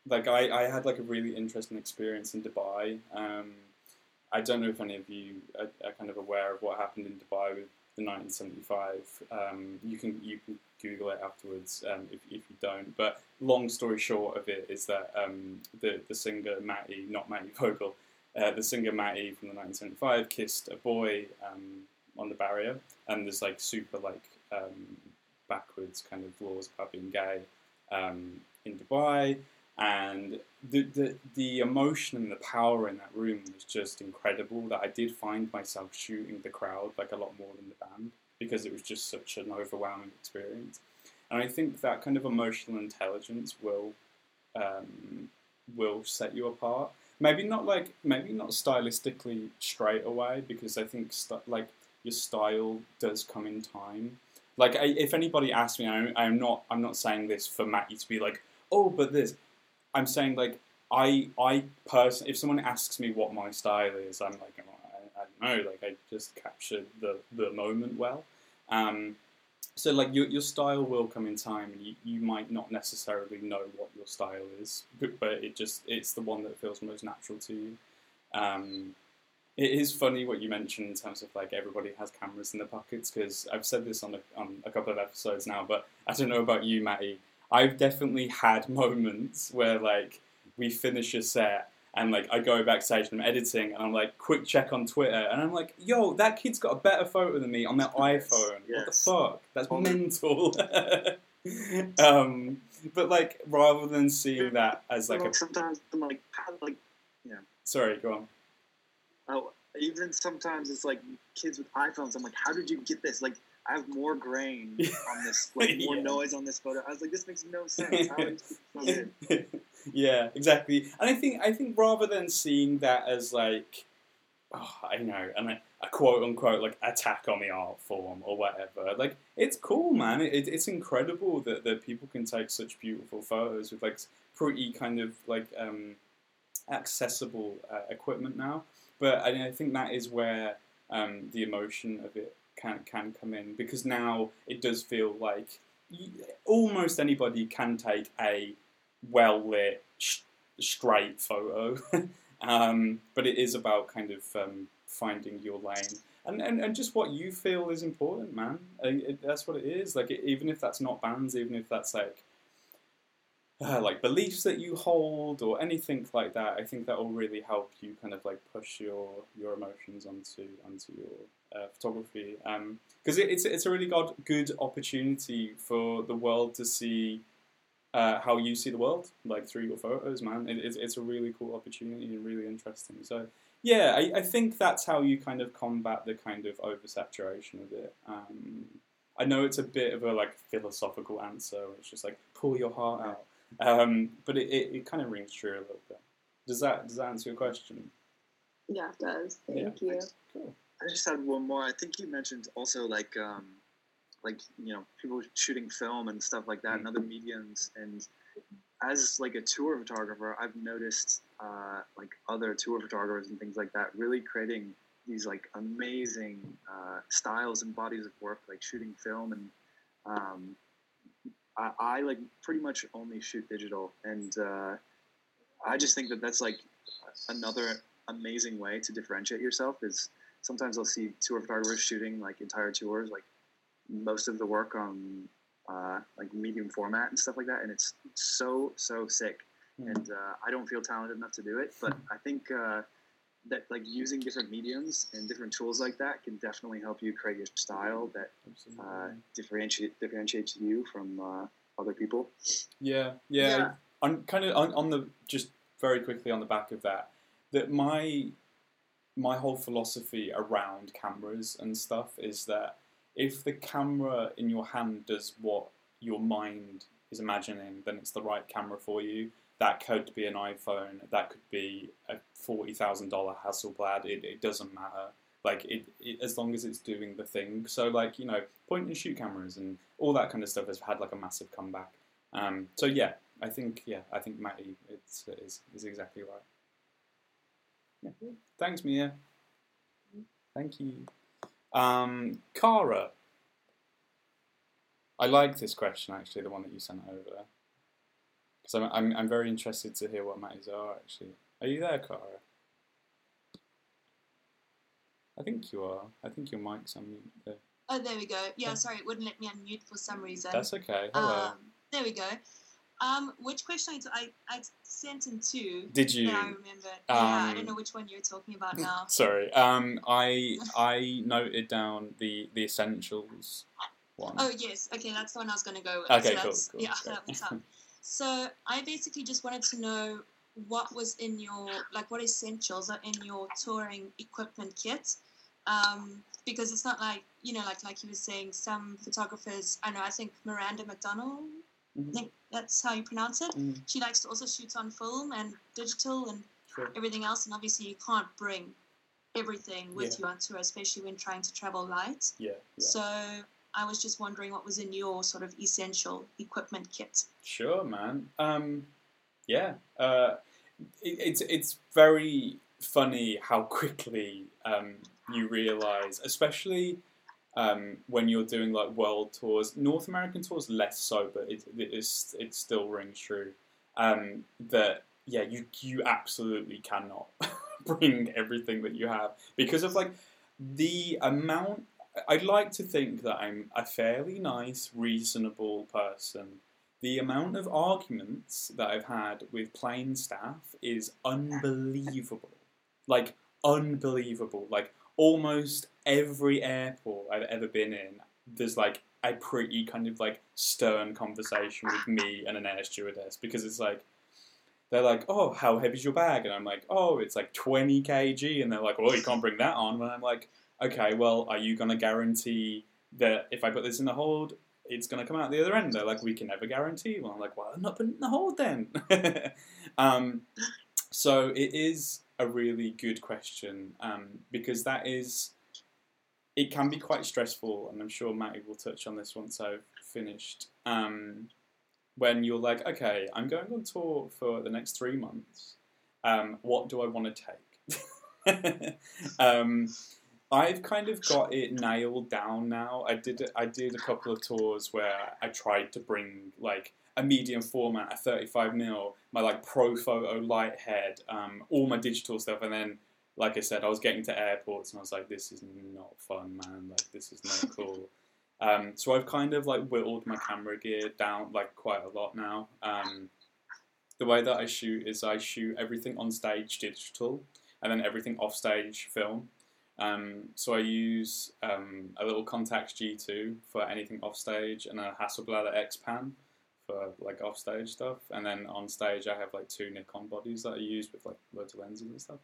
like I, I had like a really interesting experience in Dubai. Um, I don't know if any of you are, are kind of aware of what happened in Dubai with the nineteen seventy-five. Um, you can you can Google it afterwards um, if if you don't. But long story short of it is that um, the the singer Matty, not Matty Vogel. Uh, the singer Matty from the nineteen seventy-five kissed a boy um, on the barrier, and there's like super like um, backwards kind of laws about being gay um, in Dubai, and the, the the emotion and the power in that room was just incredible. That I did find myself shooting the crowd like a lot more than the band, because it was just such an overwhelming experience, and I think that kind of emotional intelligence will um, will set you apart. Maybe not like maybe not stylistically straight away, because I think st- like your style does come in time. Like I, if anybody asks me, I, I'm not I'm not saying this for Matty to be like, oh, but this. I'm saying like I I person. If someone asks me what my style is, I'm like I, I don't know. Like I just captured the the moment well. Um, So like your your style will come in time. You you might not necessarily know what your style is, but, but it just it's the one that feels most natural to you. Um, it is funny what you mentioned in terms of like everybody has cameras in their pockets, because I've said this on a, on a couple of episodes now. But I don't know about you, Matty. I've definitely had moments where like we finish a set. And, like, I go backstage and I'm editing, and I'm like, quick check on Twitter. And I'm like, yo, that kid's got a better photo than me on their iPhone. Yes. What the fuck? That's mental. um, but, like, rather than seeing that as, like... Well, a... Sometimes, I'm like, like, yeah. Sorry, go on. Oh, even sometimes it's, like, kids with iPhones. I'm like, how did you get this? Like, I have more grain on this, like, more yeah. noise on this photo. I was like, this makes no sense. How did you get this? Yeah, exactly. And I think I think rather than seeing that as like, oh, I know, and a, a quote unquote like attack on the art form or whatever, like it's cool, man. It, it, it's incredible that, that people can take such beautiful photos with like pretty kind of like um, accessible uh, equipment now. But I, I think that is where um, the emotion of it can can come in, because now it does feel like you, almost anybody can take a well-lit, sh- straight photo. um, but it is about kind of um, finding your lane. And, and and just what you feel is important, man. I, it, that's what it is. Like, it, even if that's not bands, even if that's, like, uh, like beliefs that you hold or anything like that, I think that will really help you kind of, like, push your, your emotions onto onto your uh, photography. Because um, it, it's, it's a really good, good opportunity for the world to see Uh, how you see the world, like through your photos, man. It, it's, it's a really cool opportunity and really interesting. So, yeah, I, I think that's how you kind of combat the kind of oversaturation of it. Um, I know it's a bit of a, like, philosophical answer. It's just, like, pull your heart out. Um, but it, it, it kind of rings true a little bit. Does that does that answer your question? Yeah, it does. Thank yeah. you. Cool. I just had one more. I think you mentioned also, like... Um, like, you know, people shooting film and stuff like that, mm-hmm. and other mediums. And as, like, a tour photographer, I've noticed, uh, like, other tour photographers and things like that really creating these, like, amazing uh, styles and bodies of work, like shooting film. And um, I, I, like, pretty much only shoot digital. And uh, I just think that that's, like, another amazing way to differentiate yourself is sometimes I'll see tour photographers shooting, like, entire tours, like, most of the work on uh, like medium format and stuff like that, and it's so so sick. Mm. And uh, I don't feel talented enough to do it, but I think uh, that like using different mediums and different tools like that can definitely help you create your style that uh, differentiate differentiates you from uh, other people. Yeah, yeah. yeah. I'm kind of on, on the just very quickly on the back of that that my my whole philosophy around cameras and stuff is that. If the camera in your hand does what your mind is imagining, then it's the right camera for you. That could be an iPhone. That could be a forty thousand dollars Hasselblad. It, it doesn't matter. Like, it, it, as long as it's doing the thing. So, like, you know, point and shoot cameras and all that kind of stuff has had, like, a massive comeback. Um, so, yeah, I think, yeah, I think Matty it's, is, is exactly right. Yeah. Thanks, Mia. Thank you. Um, Kara, I like this question actually, the one that you sent over there, because I'm, I'm I'm very interested to hear what Matty's are actually. Are you there, Kara? I think you are. I think your mic's on mute there. Oh, there we go. Yeah, sorry, it wouldn't let me unmute for some reason. That's okay. Hello. Um, there we go. Um, which question I I sent in two? Did you? That I remember. Um, yeah, I don't know which one you're talking about now. Sorry. Um, I I noted down the, the essentials one. Oh yes. Okay, that's the one I was going to go with. Okay, so cool, that's, cool. Yeah, cool. That was up. So I basically just wanted to know what was in your like what essentials are in your touring equipment kit, um, because it's not like you know like like you were saying some photographers. I know. I think Miranda McDonald. Mm-hmm. I think that's how you pronounce it. Mm-hmm. She likes to also shoot on film and digital and sure. everything else. And obviously, you can't bring everything with yeah. you on tour, especially when trying to travel light. Yeah, yeah. So I was just wondering what was in your sort of essential equipment kit. Sure, man. Um, yeah. Uh, it, it's it's very funny how quickly um, you realize, especially um, when you're doing like world tours, North American tours less so, but it it, is, it still rings true. Um, that yeah, you you absolutely cannot bring everything that you have because of like the amount. I'd like to think that I'm a fairly nice, reasonable person. The amount of arguments that I've had with plane staff is unbelievable. Like, unbelievable. Like, almost every airport I've ever been in, there's, like, a pretty kind of, like, stern conversation with me and an air stewardess. Because it's, like, they're like, oh, how heavy's your bag? And I'm like, oh, it's, like, twenty kilograms. And they're like, well, you can't bring that on. And I'm like, okay, well, are you going to guarantee that if I put this in the hold, it's going to come out the other end? They're like, we can never guarantee. Well, I'm like, well, I'm not putting it in the hold then. um, so it is a really good question um, because that is, it can be quite stressful. And I'm sure Matty will touch on this once I've finished. Um, when you're like, okay, I'm going on tour for the next three months. Um, what do I want to take? um I've kind of got it nailed down now. I did I did a couple of tours where I tried to bring like a medium format, a thirty-five mil, my like pro photo light head, um, all my digital stuff, and then like I said, I was getting to airports and I was like, this is not fun, man. Like this is not cool. Um, so I've kind of like whittled my camera gear down like quite a lot now. Um, the way that I shoot is I shoot everything on stage digital, and then everything off stage film. Um, so I use um, a little Contax G two for anything offstage, and a Hasselblad X-Pan for like offstage stuff. And then on stage, I have like two Nikon bodies that I use with like loads of lenses and stuff.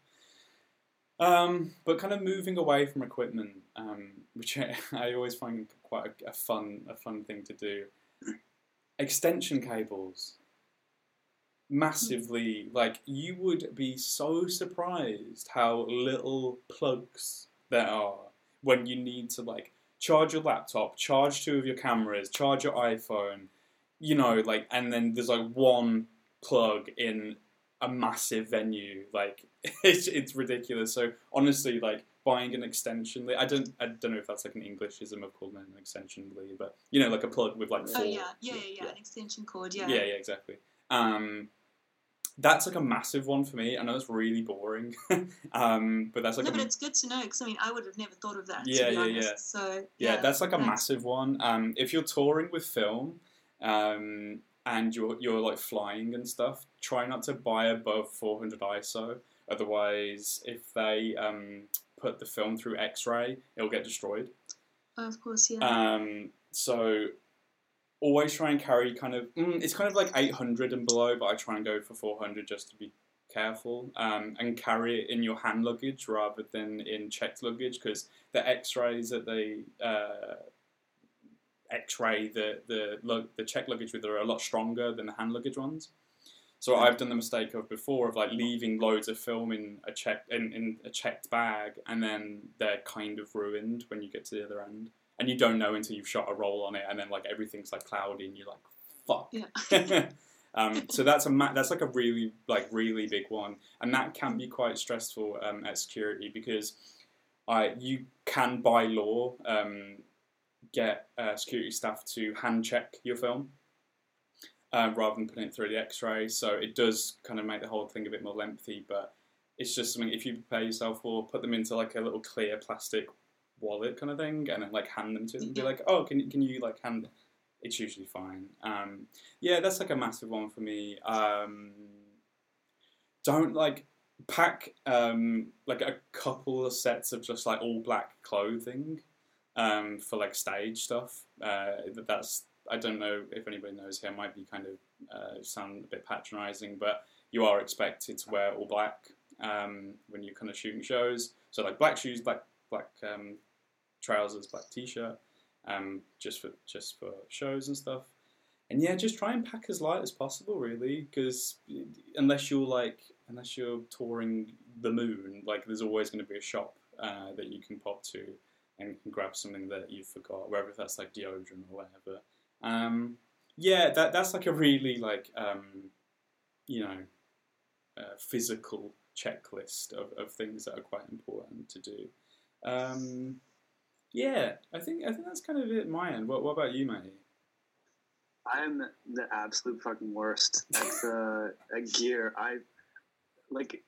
Um, but kind of moving away from equipment, um, which I, I always find quite a, a fun, a fun thing to do. Extension cables, massively, like you would be so surprised how little plugs there are when you need to like charge your laptop, charge two of your cameras, charge your iPhone, you know, like, and then there's like one plug in a massive venue. Like it's, it's ridiculous. So honestly, like buying an extension lead, I don't I don't know if that's like an Englishism of calling it an extension lead, but you know, like a plug with like four, oh yeah. Yeah, yeah, yeah, yeah, an extension cord, yeah. Yeah, yeah, exactly. Um, that's like a massive one for me. I know it's really boring, um, but that's like no, a, but it's good to know because I mean I would have never thought of that. Yeah, yeah, honest. yeah. So yeah, yeah, that's like a nice. massive one. Um, if you're touring with film, um, and you're you're like flying and stuff, try not to buy above four hundred I S O. Otherwise, if they um put the film through X-ray, it'll get destroyed. Oh, of course, yeah. Um, so. Always try and carry kind of, mm, it's kind of like eight hundred and below, but I try and go for four hundred just to be careful, um, and carry it in your hand luggage rather than in checked luggage, because the x-rays that they, uh, x-ray the the, lug, the checked luggage with are a lot stronger than the hand luggage ones. So I've done the mistake of before of like leaving loads of film in a check in, in a checked bag, and then they're kind of ruined when you get to the other end. And you don't know until you've shot a roll on it, and then like everything's like cloudy, and you're like, "Fuck." Yeah. um, so that's a ma- that's like a really like really big one, and that can be quite stressful um, at security because I you can by law um, get uh, security staff to hand check your film uh, rather than putting it through the X-ray. So it does kind of make the whole thing a bit more lengthy, but it's just something if you prepare yourself for, put them into like a little clear plastic wallet kind of thing, and then like hand them to them and be like, oh, can can you like hand them? It's usually fine. Um, yeah, that's like a massive one for me. Um, don't like pack um, like a couple of sets of just like all black clothing um, for like stage stuff. Uh, that's I don't know if anybody knows here. It might be kind of uh, sound a bit patronising, but you are expected to wear all black um, when you're kind of shooting shows. So like black shoes, black black um, trousers, black t-shirt, um, just for just for shows and stuff. And yeah, just try and pack as light as possible, really, because unless you're like unless you're touring the moon, like there's always going to be a shop uh, that you can pop to and you can grab something that you forgot, whether that's like deodorant or whatever. Um, yeah, that that's like a really like um, you know uh, physical checklist of, of things that are quite important to do. Um, Yeah, I think I think that's kind of it. My end. What What about you, Matty? I'm the absolute fucking worst at uh, at gear. I like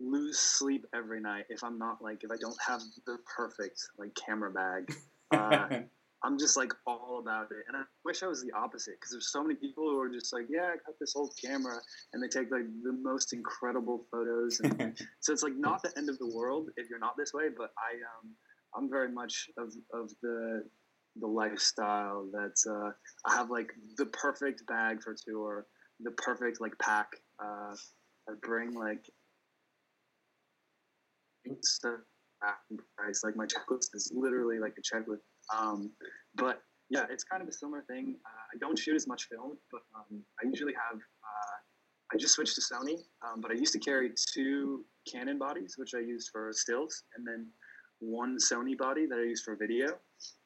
lose sleep every night if I'm not like if I don't have the perfect like camera bag. Uh, I'm just like all about it, and I wish I was the opposite because there's so many people who are just like, yeah, I got this old camera, and they take like the most incredible photos. And so it's like not the end of the world if you're not this way, but I um I'm very much of of the the lifestyle that uh, I have like the perfect bag for tour, the perfect like pack. Uh, I bring like stuff price like my checklist is literally like a checklist. Um, but yeah, it's kind of a similar thing. Uh, I don't shoot as much film, but um, I usually have. Uh, I just switched to Sony, um, but I used to carry two Canon bodies, which I used for stills, and then one Sony body that I use for video.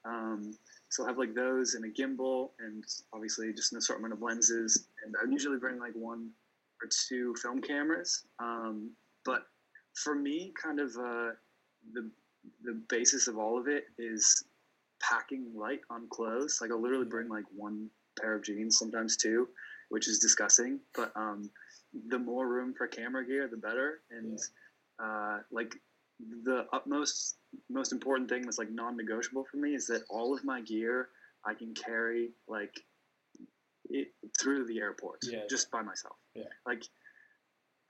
Um, so I have like those and a gimbal, and obviously just an assortment of lenses. And I usually bring like one or two film cameras. Um, but for me, kind of uh, the the basis of all of it is packing light on clothes. Like I'll literally bring like one pair of jeans, sometimes two, which is disgusting. But um, the more room for camera gear, the better. And yeah. uh, like the utmost, most important thing that's like non-negotiable for me is that all of my gear I can carry like it, through the airport, yeah, just by myself. Yeah. Like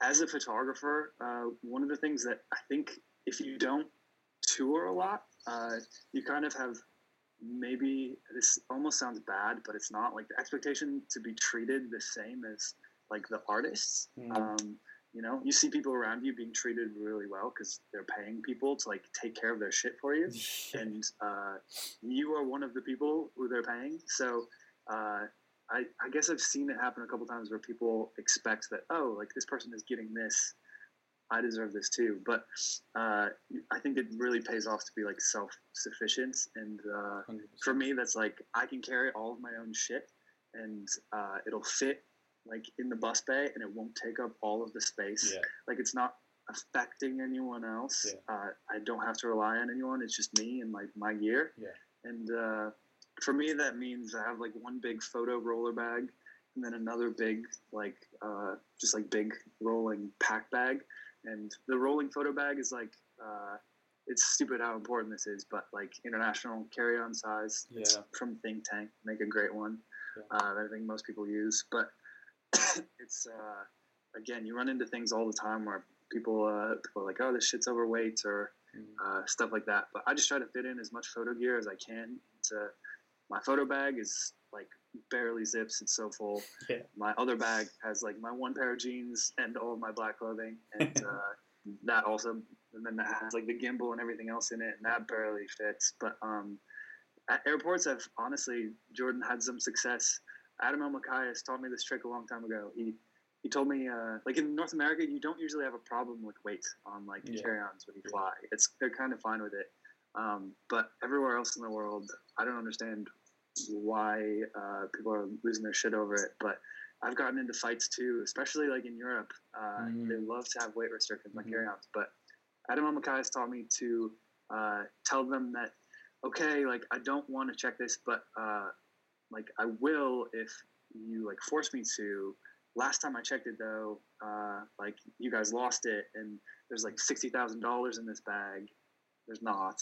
as a photographer, uh, one of the things that I think if you don't tour a lot, uh, you kind of have maybe this almost sounds bad, but it's not like the expectation to be treated the same as like the artists. Mm. Um, You know, you see people around you being treated really well because they're paying people to like take care of their shit for you, and uh, you are one of the people who they're paying. So, uh, I, I guess I've seen it happen a couple times where people expect that, oh, like this person is getting this, I deserve this too. But uh, I think it really pays off to be like self-sufficient, and uh, for me, that's like I can carry all of my own shit, and uh, it'll fit like in the bus bay, and it won't take up all of the space. Yeah. Like it's not affecting anyone else. Yeah. Uh, I don't have to rely on anyone. It's just me and like my, my gear. Yeah. And uh, for me, that means I have like one big photo roller bag, and then another big, like uh, just like big rolling pack bag. And the rolling photo bag is like, uh, it's stupid how important this is, but like international carry-on size. Yeah. It's from Think Tank, make a great one. Yeah. Uh, that I think most people use, but it's uh again, you run into things all the time where people uh people are like, oh, this shit's overweight, or uh stuff like that. But I just try to fit in as much photo gear as I can. It's uh, my photo bag is like barely zips, it's so full. Yeah. My other bag has like my one pair of jeans and all of my black clothing, and uh that also, and then that has like the gimbal and everything else in it, and that barely fits. But um at airports, I've honestly, Jordan had some success. Adam L. Macias taught me this trick a long time ago. He he told me, uh, like in North America, you don't usually have a problem with weight on like yeah. carry-ons when you fly. It's they're kind of fine with it. Um, but everywhere else in the world, I don't understand why uh, people are losing their shit over it. But I've gotten into fights too, especially like in Europe. Uh, mm-hmm. They love to have weight restrictions mm-hmm. on carry-ons. But Adam L. Macias taught me to uh, tell them that, okay, like I don't want to check this, but uh, like I will if you like force me to. Last time I checked it though, uh, like you guys lost it, and there's like sixty thousand dollars in this bag. There's not.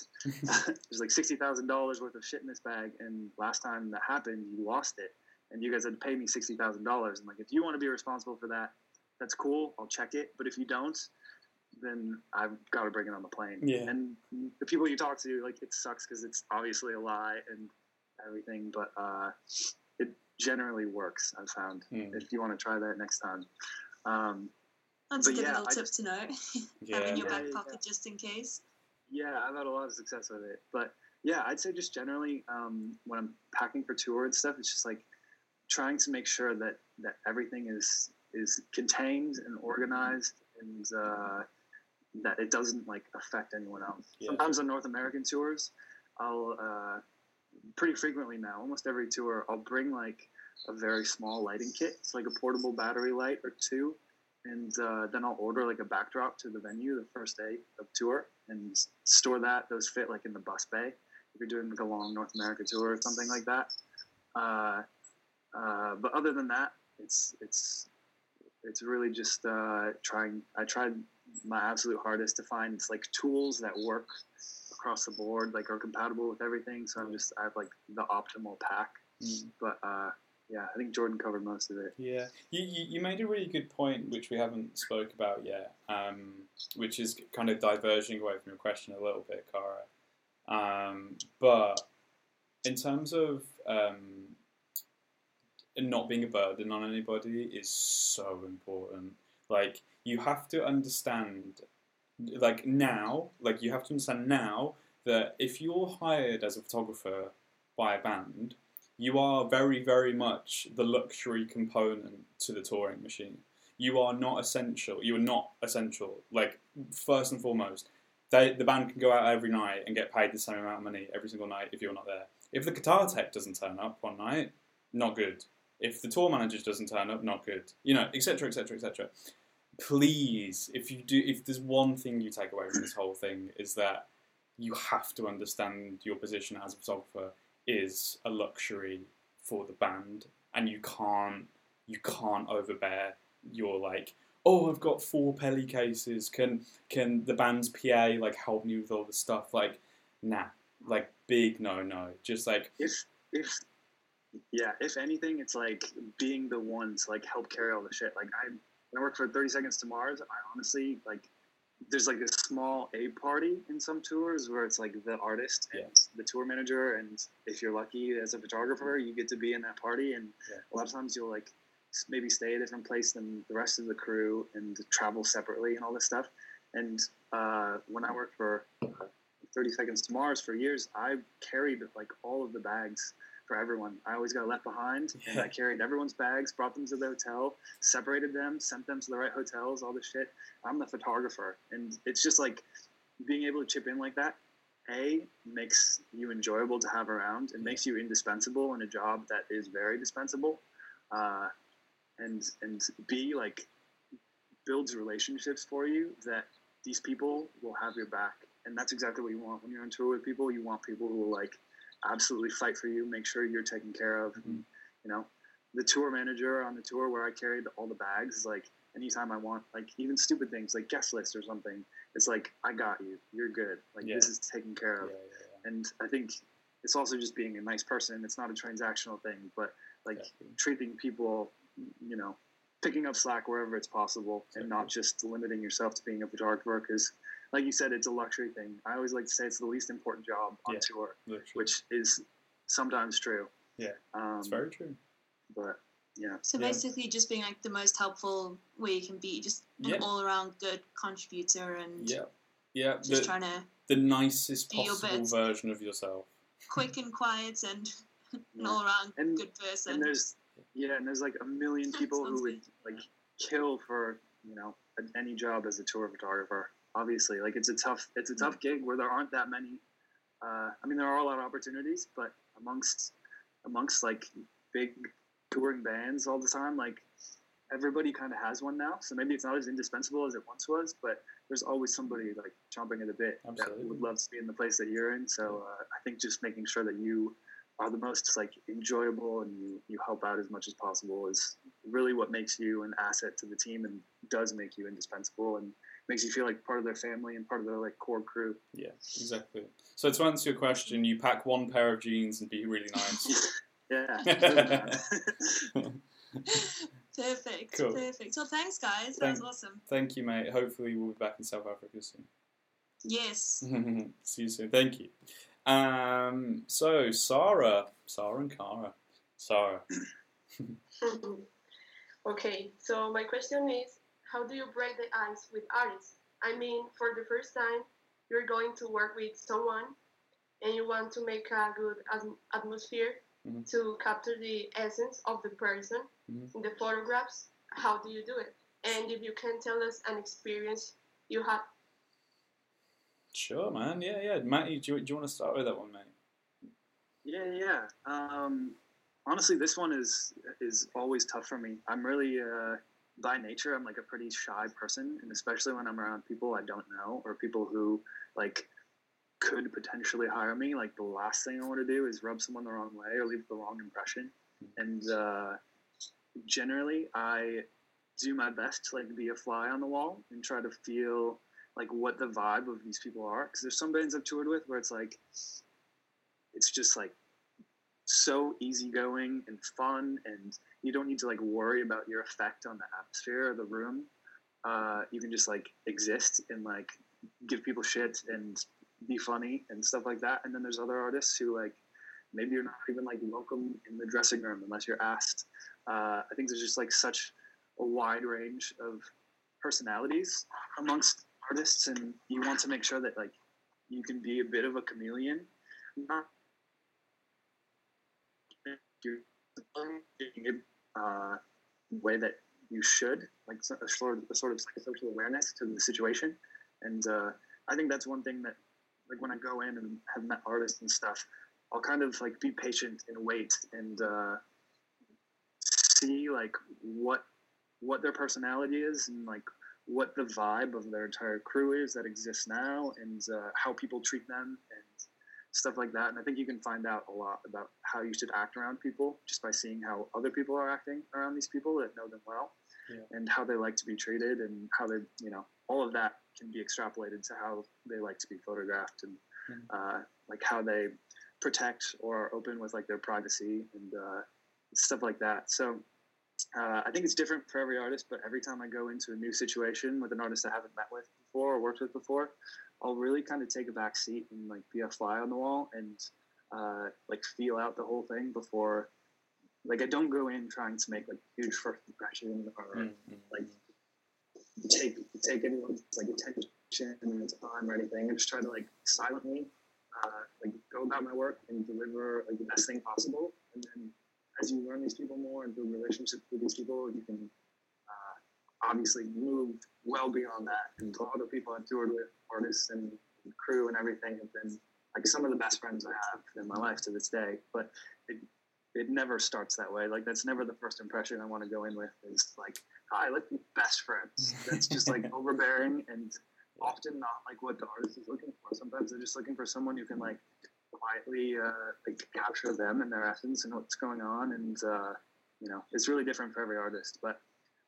There's like sixty thousand dollars worth of shit in this bag, and last time that happened, you lost it, and you guys had to pay me sixty thousand dollars. And like if you want to be responsible for that, that's cool. I'll check it. But if you don't, then I've got to bring it on the plane. Yeah. And the people you talk to, like it sucks because it's obviously a lie and everything, but uh it generally works, I've found. Mm. If you want to try that next time, um that's a good yeah, little I tip just, to know. Yeah. Have in your yeah, back pocket yeah. just in case. Yeah, I've had a lot of success with it. But yeah, I'd say just generally um when I'm packing for tour and stuff, it's just like trying to make sure that that everything is is contained and organized, and uh that it doesn't like affect anyone else. Yeah. Sometimes on North American tours, I'll uh pretty frequently now, almost every tour, I'll bring like a very small lighting kit. It's like a portable battery light or two, and uh, then I'll order like a backdrop to the venue the first day of tour and store that. Those fit like in the bus bay, if you're doing like a long North America tour or something like that. Uh, uh, but other than that, it's it's it's really just uh, trying. I tried my absolute hardest to find like tools that work across the board, like are compatible with everything. So I'm just I have like the optimal pack. Mm. But uh, yeah, I think Jordan covered most of it. Yeah, you, you you made a really good point which we haven't spoke about yet, um, which is kind of diverging away from your question a little bit, Kara. Um, but in terms of um, not being a burden on anybody is so important. Like, you have to understand, like now, like you have to understand now that if you're hired as a photographer by a band, you are very, very much the luxury component to the touring machine. You are not essential. You are not essential. Like, first and foremost, they, the band can go out every night and get paid the same amount of money every single night if you're not there. If the guitar tech doesn't turn up one night, not good. If the tour manager doesn't turn up, not good. You know, et cetera, et cetera, et cetera. Please, if you do, if there's one thing you take away from this whole thing is that you have to understand your position as a photographer is a luxury for the band, and you can't you can't overbear your like, oh, I've got four Pelly cases, can can the band's P A like help me with all the stuff? Like, nah, like big no no. Just like if if yeah, if anything, it's like being the ones like help carry all the shit. Like I when I work for Thirty Seconds to Mars, I honestly like there's like this small A party in some tours where it's like the artist and yeah. the tour manager, and if you're lucky as a photographer, you get to be in that party. And yeah. a lot of times you'll like maybe stay at a different place than the rest of the crew and travel separately and all this stuff. And uh, when I worked for Thirty Seconds to Mars for years, I carried like all of the bags for everyone. I always got left behind, yeah. and I carried everyone's bags, brought them to the hotel, separated them, sent them to the right hotels, all this shit. I'm the photographer, and it's just like being able to chip in like that, A, makes you enjoyable to have around. It makes you indispensable in a job that is very dispensable, uh, and and B, like builds relationships for you that these people will have your back, and that's exactly what you want when you're on tour with people. You want people who will like absolutely fight for you, make sure you're taken care of. Mm-hmm. And, you know, the tour manager on the tour where I carried all the bags, like anytime I want, like even stupid things like guest list or something, it's like, I got you, you're good. Like yeah. this is taken care of. Yeah, yeah, yeah. And I think it's also just being a nice person. It's not a transactional thing, but like exactly. treating people, you know, picking up slack wherever it's possible, exactly. and not just limiting yourself to being a photographer. Cause like you said, it's a luxury thing. I always like to say it's the least important job on yeah, tour, literally. Which is sometimes true. Yeah, um, it's very true. But, yeah. So yeah. basically just being like the most helpful way you can be, just an yeah. all-around good contributor and yeah. Yeah. just the, trying to... The nicest possible version of yourself. Quick and quiet and an yeah. all-around and, good person. And there's, yeah, and there's like a million people who would like kill for, you know, any job as a tour photographer. Obviously, like it's a tough, it's a tough gig where there aren't that many. Uh, I mean, there are a lot of opportunities, but amongst, amongst like big touring bands all the time, like everybody kind of has one now. So maybe it's not as indispensable as it once was, but there's always somebody like chomping at the bit Absolutely. That would love to be in the place that you're in. So uh, I think just making sure that you are the most like enjoyable and you, you help out as much as possible is really what makes you an asset to the team and does make you indispensable and makes you feel like part of their family and part of their like core crew. Yeah, exactly. So to answer your question, you pack one pair of jeans and be really nice. yeah. Perfect. Cool. Perfect. Well, thanks, guys. That thank, was awesome. Thank you, mate. Hopefully we'll be back in South Africa soon. Yes. See you soon. Thank you. Um, so, Sara. Sara and Kara. Sara. Okay, so my question is, how do you break the ice with artists? I mean, for the first time, you're going to work with someone and you want to make a good atmosphere mm-hmm. to capture the essence of the person mm-hmm. in the photographs. How do you do it? And if you can tell us an experience you had. Sure, man. Yeah, yeah. Matty, do you, do you want to start with that one, mate? Yeah, yeah. Um, honestly, this one is is always tough for me. I'm really... Uh, by nature, I'm like a pretty shy person, and especially when I'm around people I don't know or people who like could potentially hire me, like the last thing I want to do is rub someone the wrong way or leave the wrong impression. And uh, generally, I do my best to like be a fly on the wall and try to feel like what the vibe of these people are. Because there's some bands I've toured with where it's like, it's just like so easygoing and fun, and you don't need to like worry about your effect on the atmosphere or the room. Uh, you can just like exist and like give people shit and be funny and stuff like that. And then there's other artists who like, maybe you're not even like welcome in the dressing room unless you're asked. Uh, I think there's just like such a wide range of personalities amongst artists, and you want to make sure that like you can be a bit of a chameleon. Not you're uh, the way that you should, like a sort of, a sort of psychosocial awareness to the situation. And uh, I think that's one thing that, like, when I go in and have met artists and stuff, I'll kind of like be patient and wait and uh, see like what what their personality is and like what the vibe of their entire crew is that exists now, and uh, how people treat them and stuff like that. And I think you can find out a lot about how you should act around people just by seeing how other people are acting around these people that know them well, yeah. and how they like to be treated, and how they, you know, all of that can be extrapolated to how they like to be photographed, and mm-hmm. uh, like how they protect or are open with like their privacy and uh, stuff like that. So uh, I think it's different for every artist, but every time I go into a new situation with an artist I haven't met with before or worked with before, I'll really kind of take a back seat and like be a fly on the wall and uh, like feel out the whole thing before, like, I don't go in trying to make like huge first impression or mm-hmm. like take take anyone's like attention and time or anything. I just try to like silently uh, like go about my work and deliver like the best thing possible. And then as you learn these people more and build relationships with these people, you can uh, obviously move well beyond that. And a lot of people I've toured with, artists and crew and everything, have been like some of the best friends I have in my life to this day. But it it never starts that way. Like, that's never the first impression I want to go in with, is like, hi, let's be best friends. That's just like overbearing and often not like what the artist is looking for. Sometimes they're just looking for someone who can like quietly uh, like capture them and their essence and what's going on. And uh, you know, it's really different for every artist. But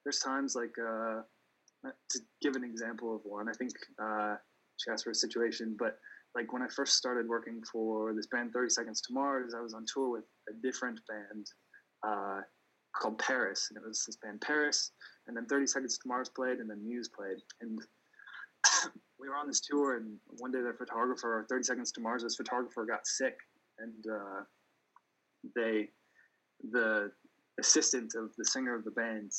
there's times like uh, to give an example of one, I think uh, she asked for a situation, but like when I first started working for this band, Thirty Seconds to Mars, I was on tour with a different band. Uh, called Paris, and it was this band Paris, and then Thirty Seconds to Mars played, and then Muse played, and we were on this tour, and one day their photographer, Thirty Seconds to Mars, this photographer got sick, and uh, they, the assistant of the singer of the band,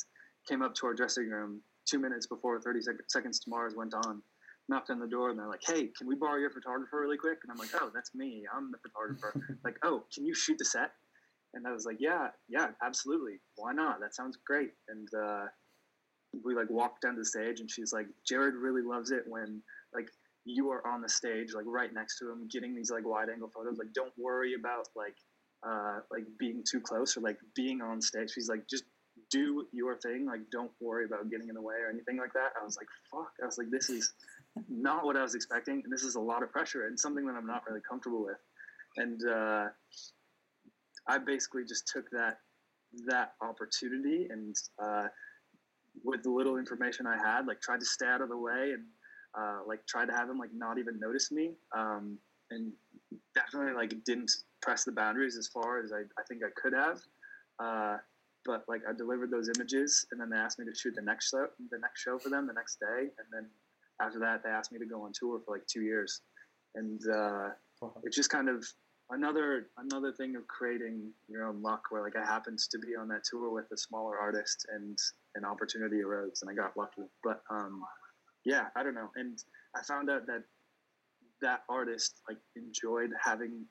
came up to our dressing room two minutes before Thirty Sec- Seconds to Mars went on, knocked on the door, and they're like, hey, can we borrow your photographer really quick? And I'm like, oh, that's me, I'm the photographer. Like, oh, can you shoot the set? And I was like, yeah, yeah, absolutely. Why not? That sounds great. And uh, we like walked down the stage, and she's like, Jared really loves it when like you are on the stage, like right next to him, getting these like wide angle photos. Like, don't worry about like uh, like being too close or like being on stage. She's like, just do your thing. Like, don't worry about getting in the way or anything like that. I was like, fuck. I was like, this is not what I was expecting, and this is a lot of pressure and something that I'm not really comfortable with. And uh, I basically just took that that opportunity and uh, with the little information I had, like tried to stay out of the way and uh, like tried to have him like not even notice me, um, and definitely like didn't press the boundaries as far as I, I think I could have. Uh, but like I delivered those images, and then they asked me to shoot the next show, the next show for them the next day, and then after that they asked me to go on tour for like two years, and uh, it just kind of. Another another thing of creating your own luck, where like I happened to be on that tour with a smaller artist, and an opportunity arose, and I got lucky. But um, yeah, I don't know. And I found out that that artist like enjoyed having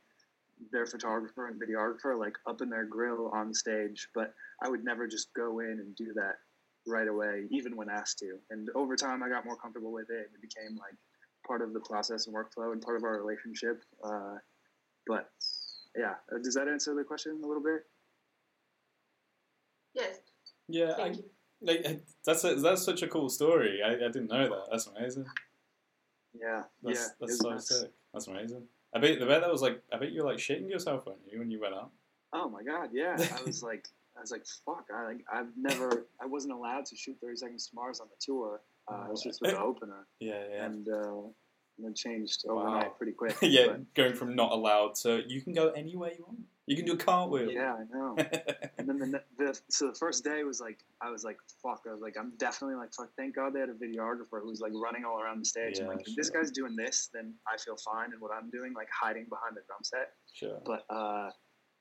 their photographer and videographer like up in their grill on stage. But I would never just go in and do that right away, even when asked to. And over time, I got more comfortable with it, and it became like part of the process and workflow and part of our relationship. Uh, But yeah, does that answer the question a little bit? Yes. Yeah, I, like that's a, that's such a cool story. I, I didn't know that. That's amazing. Yeah. That's, yeah, that's so nice. Sick. That's amazing. I bet the bet that was like, I bet you were like shaking yourself, weren't you, when you went out? Oh my God, yeah. I was like, I was like, fuck. I like, I've never, I wasn't allowed to shoot Thirty Seconds to Mars on the tour. Uh, oh, it was just with the opener. Yeah, yeah. And, uh, and then changed overnight wow. pretty quick. yeah, but. Going from not allowed to you can go anywhere you want. You can do a cartwheel. Yeah, I know. And then the, the so the first day was like I was like fuck. I was like I'm definitely like fuck. Thank God they had a videographer who's like running all around the stage. Yeah, I'm like if sure. this guy's doing this, then I feel fine in what I'm doing, like hiding behind the drum set. Sure. But uh,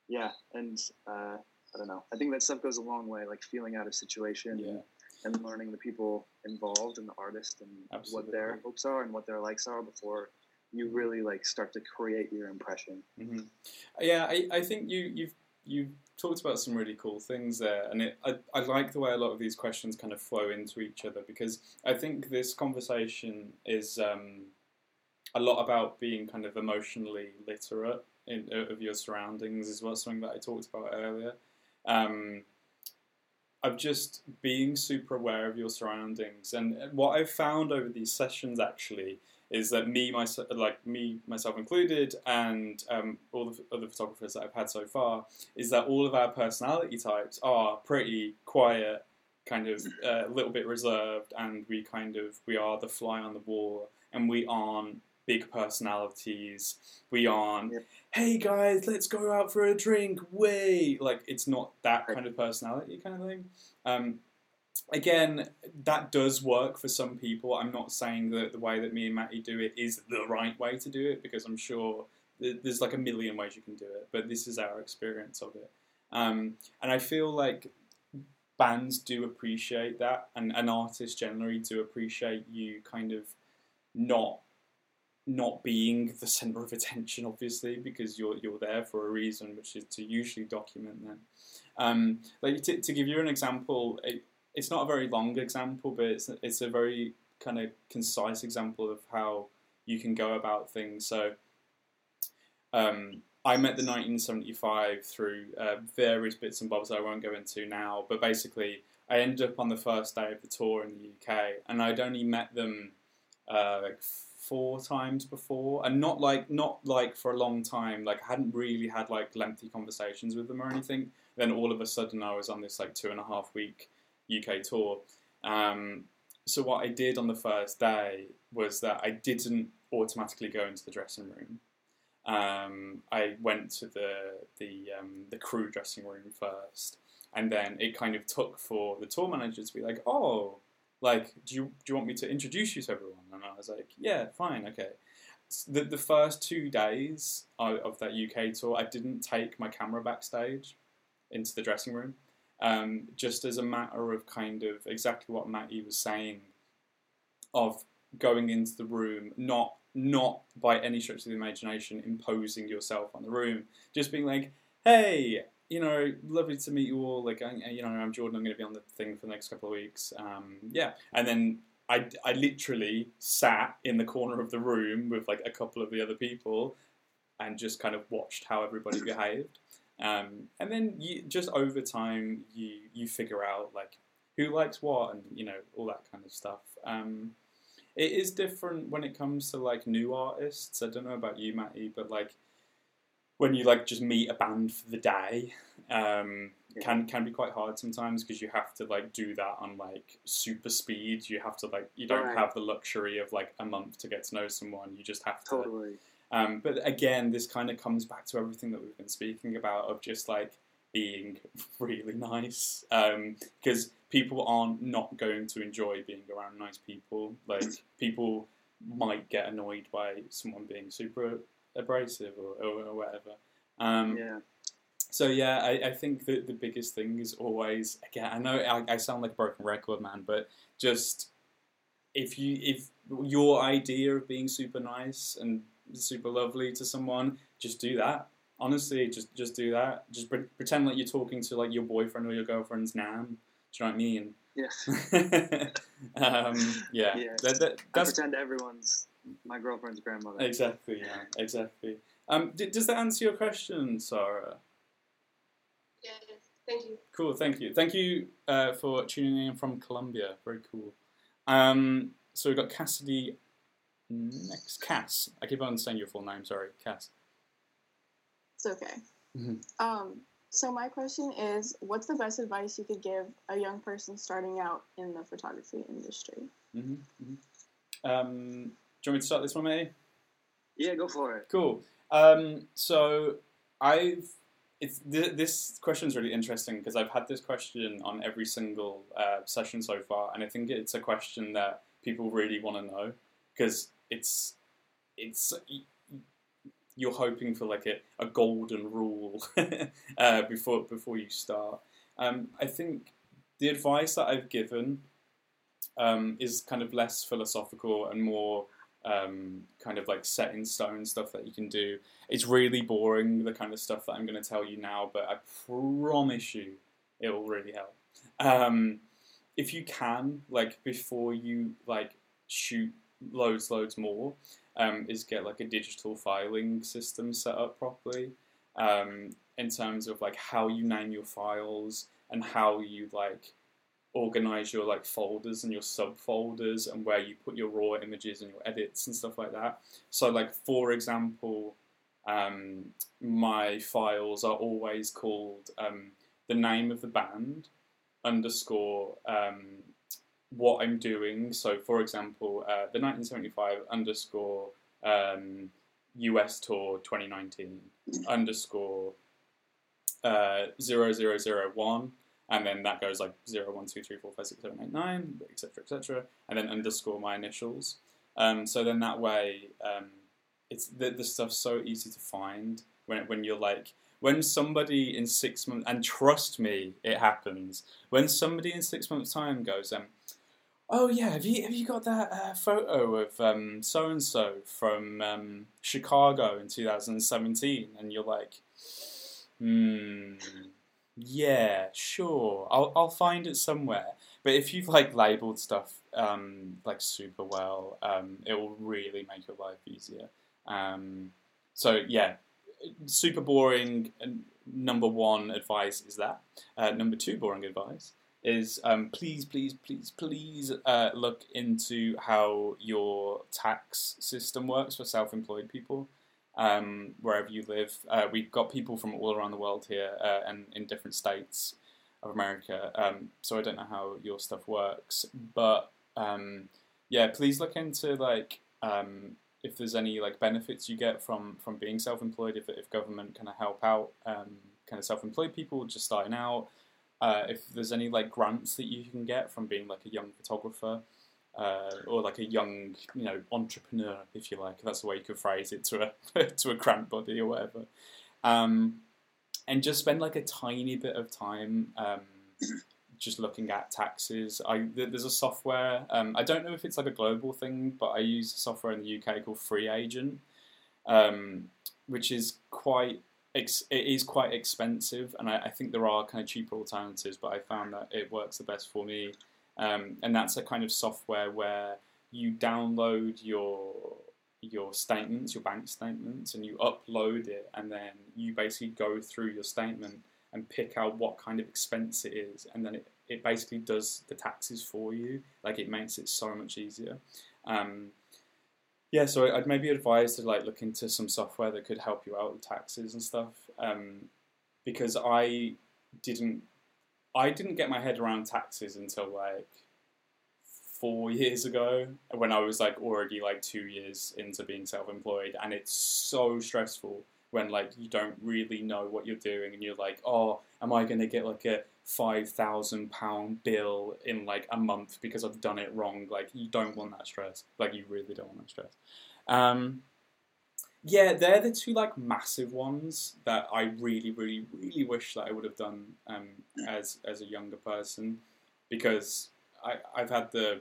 yeah, and uh, I don't know. I think that stuff goes a long way, like feeling out of situation yeah. and, and learning the people involved and the artist and Absolutely. What their hopes are and what their likes are before. You really like start to create your impression. Mm-hmm. Yeah, I, I think you you've you've talked about some really cool things there, and it, I I like the way a lot of these questions kind of flow into each other because I think this conversation is um, a lot about being kind of emotionally literate in, of your surroundings as well. Something that I talked about earlier. Um, Of just being super aware of your surroundings, and what I've found over these sessions actually is that me, myself, like me, myself included, and um, all the other photographers that I've had so far, is that all of our personality types are pretty quiet, kind of a uh, little bit reserved, and we kind of we are the fly on the wall, and we aren't big personalities. We aren't. Yeah. Hey guys, let's go out for a drink, way! Like, it's not that kind of personality kind of thing. Um, again, that does work for some people. I'm not saying that the way that me and Matty do it is the right way to do it, because I'm sure th- there's like a million ways you can do it, but this is our experience of it. Um, and I feel like bands do appreciate that, and, and artists generally do appreciate you kind of not not being the centre of attention, obviously, because you're you're there for a reason, which is to usually document them. Um, like to, to give you an example, it, it's not a very long example, but it's, it's a very kind of concise example of how you can go about things. So um, I met the nineteen seventy-five through uh, various bits and bobs that I won't go into now, but basically I ended up on the first day of the tour in the U K, and I'd only met them uh, like four times before, and not like not like for a long time. Like I hadn't really had like lengthy conversations with them or anything. Then all of a sudden I was on this like two and a half week U K tour. Um, so what I did on the first day was that I didn't automatically go into the dressing room. Um, I went to the the um, the crew dressing room first, and then it kind of took for the tour manager to be like, oh. Like, do you do you want me to introduce you to everyone? And I was like, yeah, fine, okay. So the, the first two days of, of that U K tour, I didn't take my camera backstage into the dressing room, um, just as a matter of kind of exactly what Matty was saying, of going into the room, not not by any stretch of the imagination imposing yourself on the room, just being like, hey, you know, lovely to meet you all. Like, I, you know, I'm Jordan. I'm going to be on the thing for the next couple of weeks. Um, yeah. And then I, I literally sat in the corner of the room with like a couple of the other people and just kind of watched how everybody behaved. Um, and then you, just over time, you, you figure out like who likes what and, you know, all that kind of stuff. Um, it is different when it comes to like new artists. I don't know about you, Matty, but like, when you like just meet a band for the day, um, can can be quite hard sometimes because you have to like do that on like super speed. You have to like you don't right. have the luxury of like a month to get to know someone. You just have to. Totally. Um, but again, this kind of comes back to everything that we've been speaking about of just like being really nice, because um, people aren't not going to enjoy being around nice people. Like people might get annoyed by someone being super abrasive or, or, or whatever. Um, yeah. So yeah, I, I think that the biggest thing is always, again, I know I, I sound like a broken record, man, but just if you if your idea of being super nice and super lovely to someone, just do that. Honestly, just just do that. Just pre- pretend like you're talking to like your boyfriend or your girlfriend's nan. Do you know what I mean? Yeah. um, yeah. yeah. That, that, that's, I pretend everyone's my girlfriend's grandmother. Exactly, yeah, exactly. Um, d- does that answer your question, Sara? Yeah, thank you. Cool, thank you. Thank you uh, for tuning in from Colombia. Very cool. Um, so we've got Cassidy next. Cass. I keep on saying your full name. Sorry, Cass. It's okay. Mm-hmm. Um, so my question is, what's the best advice you could give a young person starting out in the photography industry? Mm-hmm. Mm-hmm. Um, do you want me to start this one, Matty? Yeah, go for it. Cool. Um, so I've it's th- this question is really interesting because I've had this question on every single uh, session so far, and I think it's a question that people really want to know because it's it's you're hoping for like a, a golden rule uh, before before you start. Um, I think the advice that I've given um, is kind of less philosophical and more. Um, kind of like set in stone stuff that you can do. It's really boring, the kind of stuff that I'm going to tell you now, but I promise you it will really help. Um, if you can, like before you like shoot loads, loads more, um, is get like a digital filing system set up properly um, in terms of like how you name your files and how you like organize your like folders and your subfolders and where you put your raw images and your edits and stuff like that. So like for example, um, my files are always called um, the name of the band underscore um, what I'm doing. So for example, uh, the nineteen seventy-five underscore um, U S tour twenty nineteen underscore uh, zero zero zero one. And then that goes like zero, one, two, three, four, five, six, seven, eight, nine, et cetera, et cetera, and then underscore my initials. Um, so then that way, um, it's the, the stuff's so easy to find when when you're like, when somebody in six months, and trust me, it happens, when somebody in six months' time goes, um, oh yeah, have you have you got that uh, photo of um, so-and-so from um, Chicago in two thousand seventeen? And you're like, hmm... yeah, sure. I'll I'll find it somewhere. But if you've like labeled stuff um, like super well, um, it will really make your life easier. Um, so yeah, super boring. Number one advice is that. Uh, number two boring advice is um, please, please, please, please uh, look into how your tax system works for self-employed people. Um, wherever you live. Uh, we've got people from all around the world here uh, and in different states of America, um, so I don't know how your stuff works. But, um, yeah, please look into, like, um, if there's any, like, benefits you get from, from being self-employed, if, if government kind of help out um, kind of self-employed people just starting out, uh, if there's any, like, grants that you can get from being, like, a young photographer. Uh, or like a young, you know, entrepreneur, if you like. That's the way you could phrase it to a to a grant body or whatever. Um, and just spend like a tiny bit of time um, just looking at taxes. I, there's a software. Um, I don't know if it's like a global thing, but I use a software in the U K called Free Agent, um, which is quite. It's, it is quite expensive, and I, I think there are kind of cheaper alternatives. But I found that it works the best for me. Um, and that's a kind of software where you download your your statements, your bank statements, and you upload it, and then you basically go through your statement and pick out what kind of expense it is, and then it, it basically does the taxes for you. Like, it makes it so much easier. Um, yeah, so I'd maybe advise to, like, look into some software that could help you out with taxes and stuff, um, because I didn't... I didn't get my head around taxes until like four years ago when I was like already like two years into being self-employed, and it's so stressful when like you don't really know what you're doing and you're like, oh, am I going to get like a five thousand pound bill in like a month because I've done it wrong? Like, you don't want that stress. Like, you really don't want that stress. Um, yeah, they're the two, like, massive ones that I really, really, really wish that I would have done um, as as a younger person, because I, I've had the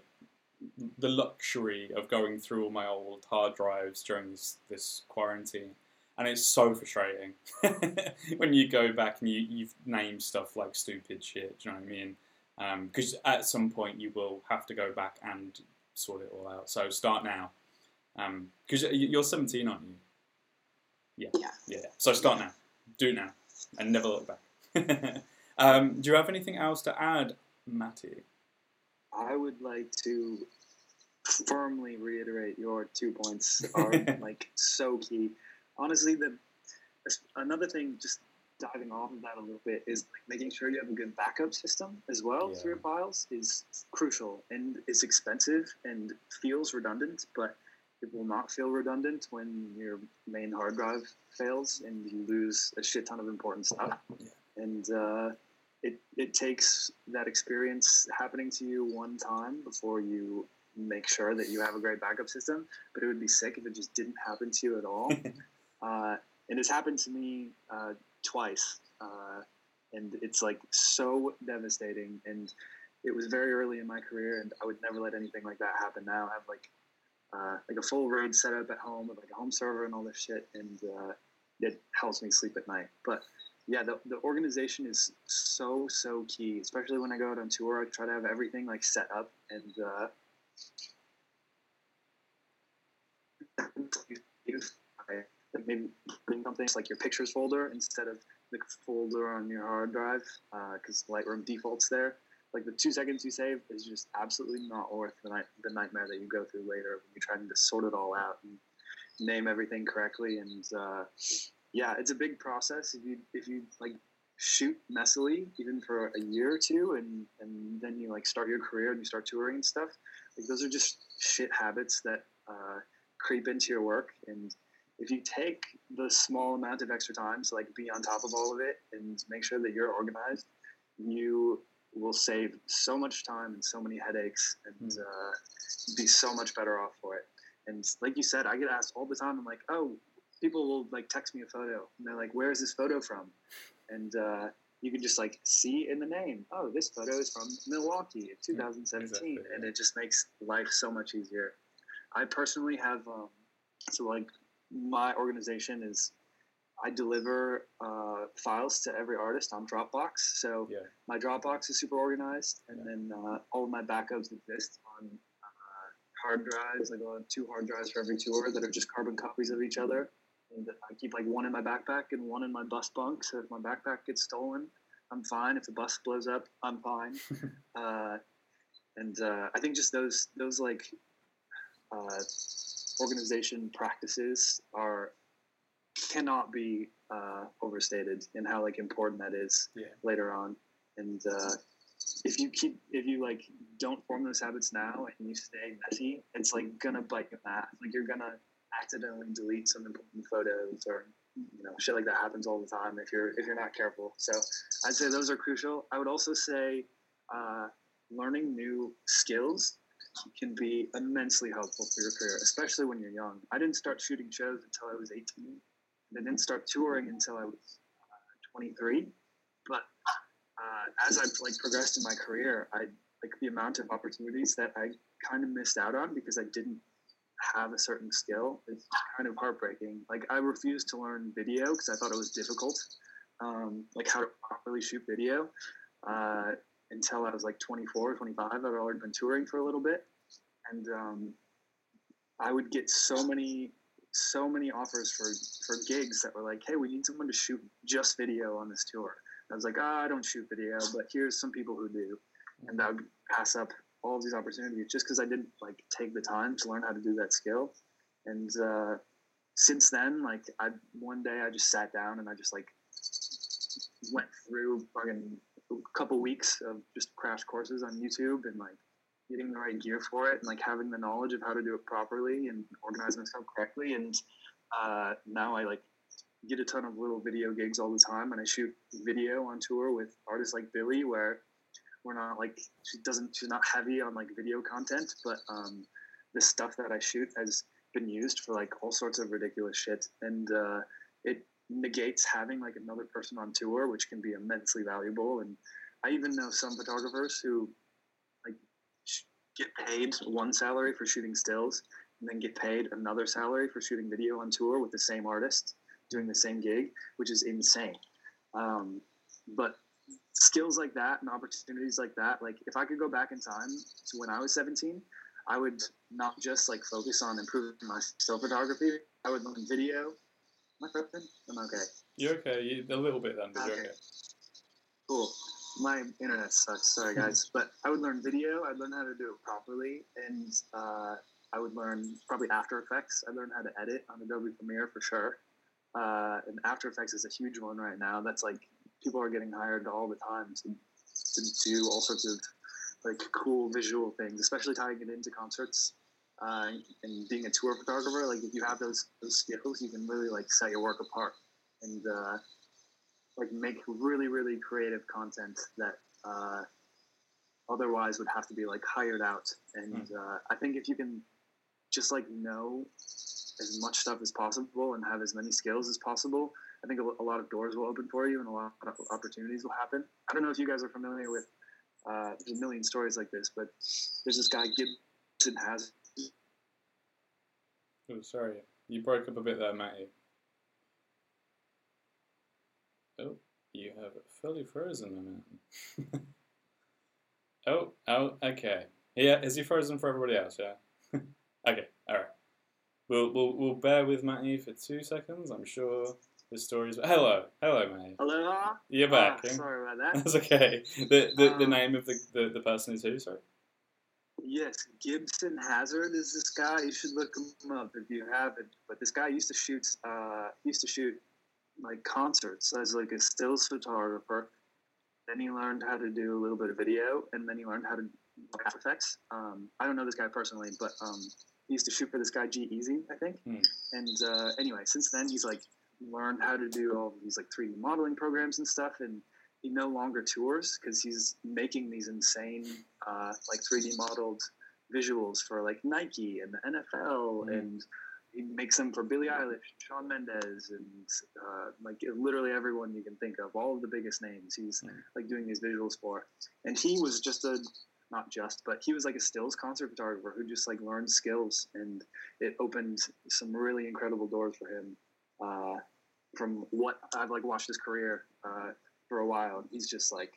the luxury of going through all my old hard drives during this, this quarantine, and it's so frustrating when you go back and you, you've named stuff like stupid shit, do you know what I mean? Because um, at some point you will have to go back and sort it all out, so start now. Because um, you're seventeen, aren't you? Yeah. yeah. Yeah. So start now. Do now. And never look back. um, do you have anything else to add, Matty? I would like to firmly reiterate your two points are like so key. Honestly, the another thing, just diving off of that a little bit, is like making sure you have a good backup system as well yeah. for your files is crucial, and it's expensive and feels redundant, but it will not feel redundant when your main hard drive fails and you lose a shit ton of important stuff. Yeah. And uh, it it takes that experience happening to you one time before you make sure that you have a great backup system, but it would be sick if it just didn't happen to you at all. uh, and it's happened to me uh, twice, uh, and it's like so devastating. And it was very early in my career, and I would never let anything like that happen now. I have like Uh, like a full RAID setup at home with like a home server and all this shit, and uh, it helps me sleep at night. But yeah, the the organization is so so key, especially when I go out on tour. I try to have everything like set up, and uh, maybe bring something like your pictures folder instead of the folder on your hard drive, because uh, Lightroom defaults there. Like the two seconds you save is just absolutely not worth the, night, the nightmare that you go through later when you're trying to sort it all out and name everything correctly. And uh, yeah, it's a big process. If you if you like shoot messily, even for a year or two, and, and then you like start your career and you start touring and stuff, like those are just shit habits that uh, creep into your work. And if you take the small amount of extra time to like be on top of all of it and make sure that you're organized, you will save so much time and so many headaches, and uh, be so much better off for it. And like you said, I get asked all the time, I'm like, oh, people will like text me a photo, and they're like, where is this photo from? And uh, you can just like see in the name, oh, this photo is from Milwaukee in two thousand seventeen. Exactly, yeah. And it just makes life so much easier. I personally have, um, so like my organization is, I deliver uh, files to every artist on Dropbox. So yeah. my Dropbox is super organized, and yeah. then uh, all of my backups exist on uh, hard drives. I go on two hard drives for every tour that are just carbon copies of each other. And I keep like one in my backpack and one in my bus bunk. So if my backpack gets stolen, I'm fine. If the bus blows up, I'm fine. uh, and uh, I think just those those like uh, organization practices are. Cannot be uh, overstated in how like important that is yeah. later on. And uh, if you keep, if you like don't form those habits now and you stay messy, it's like gonna bite your ass. Like you're gonna accidentally delete some important photos, or you know shit like that happens all the time if you're if you're not careful. So I'd say those are crucial. I would also say uh, learning new skills can be immensely helpful for your career, especially when you're young. I didn't start shooting shows until I was eighteen. I didn't start touring until I was uh, twenty-three, but uh, as I like progressed in my career, I like the amount of opportunities that I kind of missed out on because I didn't have a certain skill. It's kind of heartbreaking. Like I refused to learn video because I thought it was difficult, um, like how to properly shoot video uh, until I was like twenty-four, twenty-five. I'd already been touring for a little bit, and um, I would get so many. so many offers for, for gigs that were like, hey, we need someone to shoot just video on this tour. And I was like, ah, oh, I don't shoot video, but here's some people who do. And I would pass up all of these opportunities just because I didn't like take the time to learn how to do that skill. And uh, since then, like I one day I just sat down and I just like went through fucking a couple weeks of just crash courses on YouTube and like getting the right gear for it and like having the knowledge of how to do it properly and organize myself correctly. And uh, now I like get a ton of little video gigs all the time, and I shoot video on tour with artists like Billy, where we're not like, she doesn't, she's not heavy on like video content, but um, the stuff that I shoot has been used for like all sorts of ridiculous shit. And uh, it negates having like another person on tour, which can be immensely valuable. And I even know some photographers who get paid one salary for shooting stills and then get paid another salary for shooting video on tour with the same artist doing the same gig, which is insane. Um, but skills like that and opportunities like that, like if I could go back in time to when I was seventeen, I would not just like focus on improving my still photography. I would learn video. Am I broken? I'm okay. You're okay. You, a little bit then, but okay. You're okay. Cool. my internet sucks. Sorry, guys. But I would learn video. I'd learn how to do it properly. And uh, I would learn probably After Effects. I learned how to edit on Adobe Premiere for sure. Uh, and After Effects is a huge one right now. That's like people are getting hired all the time to, to do all sorts of like cool visual things, especially tying it into concerts. Uh, and being a tour photographer, like if you have those, those skills, you can really like set your work apart and uh, like make really, really creative content that uh, otherwise would have to be like hired out. And uh, I think if you can just like know as much stuff as possible and have as many skills as possible, I think a lot of doors will open for you and a lot of opportunities will happen. I don't know if you guys are familiar with uh, there's a million stories like this, but there's this guy Gibson has. Oh, sorry. You broke up a bit there, Matty. Oh, you have fully frozen a minute. oh, oh, okay. Yeah, is he frozen for everybody else, yeah? Okay, alright. We'll, we'll we'll bear with Matty for two seconds. I'm sure the story's... Hello. Hello, Matty. Hello. You're back. Oh, sorry about that. That's okay. The the, um, the name of the, the, the person is who, sorry? Yes, Gibson Hazard is this guy. You should look him up if you haven't. But this guy used to shoot, uh, used to shoot like concerts as like a stills photographer. Then he learned how to do a little bit of video, and then he learned how to do After Effects. Um, I don't know this guy personally, but um, he used to shoot for this guy G-Eazy, I think. Mm. And uh, anyway, since then he's like learned how to do all these like three D modeling programs and stuff, and he no longer tours because he's making these insane uh, like three D modeled visuals for like Nike and the N F L, mm. and he makes them for Billie Eilish, Shawn Mendes, and uh, like literally everyone you can think of, all of the biggest names he's mm. like doing these visuals for. And he was just a, not just, but he was like a stills concert photographer who just like learned skills, and it opened some really incredible doors for him uh, from what I've like watched his career uh, for a while. He's just like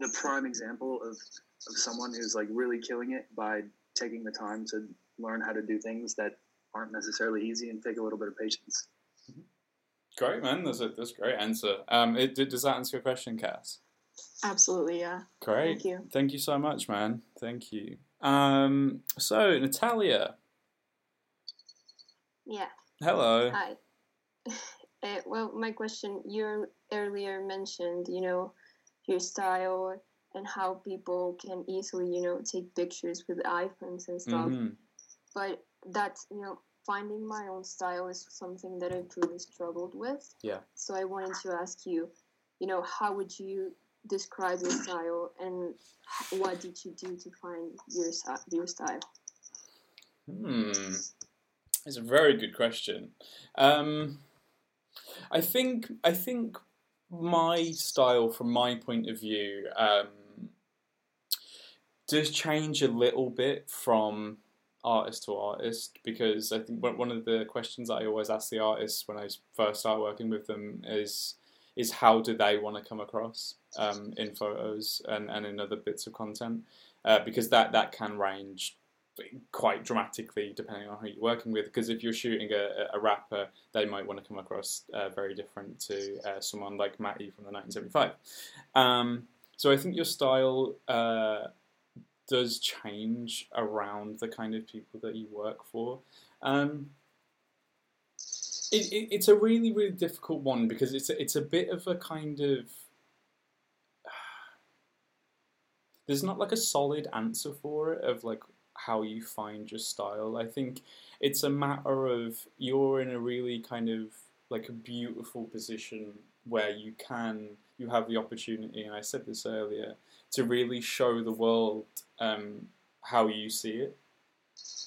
the prime example of, of someone who's like really killing it by taking the time to learn how to do things that aren't necessarily easy and take a little bit of patience. Great, man. That's a, that's a great answer. Um, it, does that answer your question, Cass? Absolutely, yeah. Great. Thank you. Thank you so much, man. Thank you. Um, so, Natalia. Yeah. Hello. Hi. Uh, well, my question, you earlier mentioned, you know, your style and how people can easily, you know, take pictures with iPhones and stuff. Mm-hmm. But that's, you know, finding my own style is something that I've really struggled with. Yeah. So I wanted to ask you, you know, how would you describe your style, and what did you do to find your, your style? Hmm. It's a very good question. Um... I think I think my style, from my point of view, um, does change a little bit from artist to artist, because I think one of the questions that I always ask the artists when I first start working with them is is how do they want to come across um, in photos and, and in other bits of content, uh, because that, that can range quite dramatically depending on who you're working with. Because if you're shooting a, a rapper, they might want to come across uh, very different to uh, someone like Matty from the nineteen seventy-five. Um, so I think your style uh, does change around the kind of people that you work for. Um, it, it, it's a really, really difficult one, because it's a, it's a bit of a kind of... There's not like a solid answer for it of like how you find your style. I think it's a matter of you're in a really kind of like a beautiful position where you can, you have the opportunity, and I said this earlier, to really show the world um, how you see it.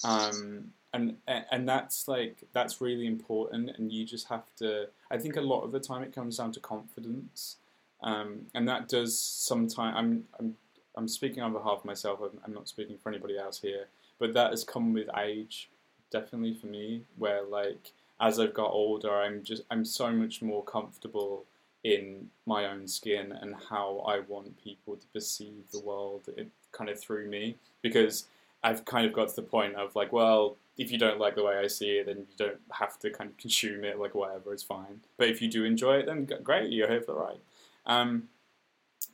Um, and and that's like, that's really important, and you just have to, I think a lot of the time it comes down to confidence. Um, and that does sometimes, I'm, I'm I'm speaking on behalf of myself, I'm not speaking for anybody else here, but that has come with age, definitely for me, where like, as I've got older, I'm just, I'm so much more comfortable in my own skin and how I want people to perceive the world it, kind of through me, because I've kind of got to the point of like, well, if you don't like the way I see it, then you don't have to kind of consume it, like whatever, it's fine. But if you do enjoy it, then great, you're here for the ride. Um,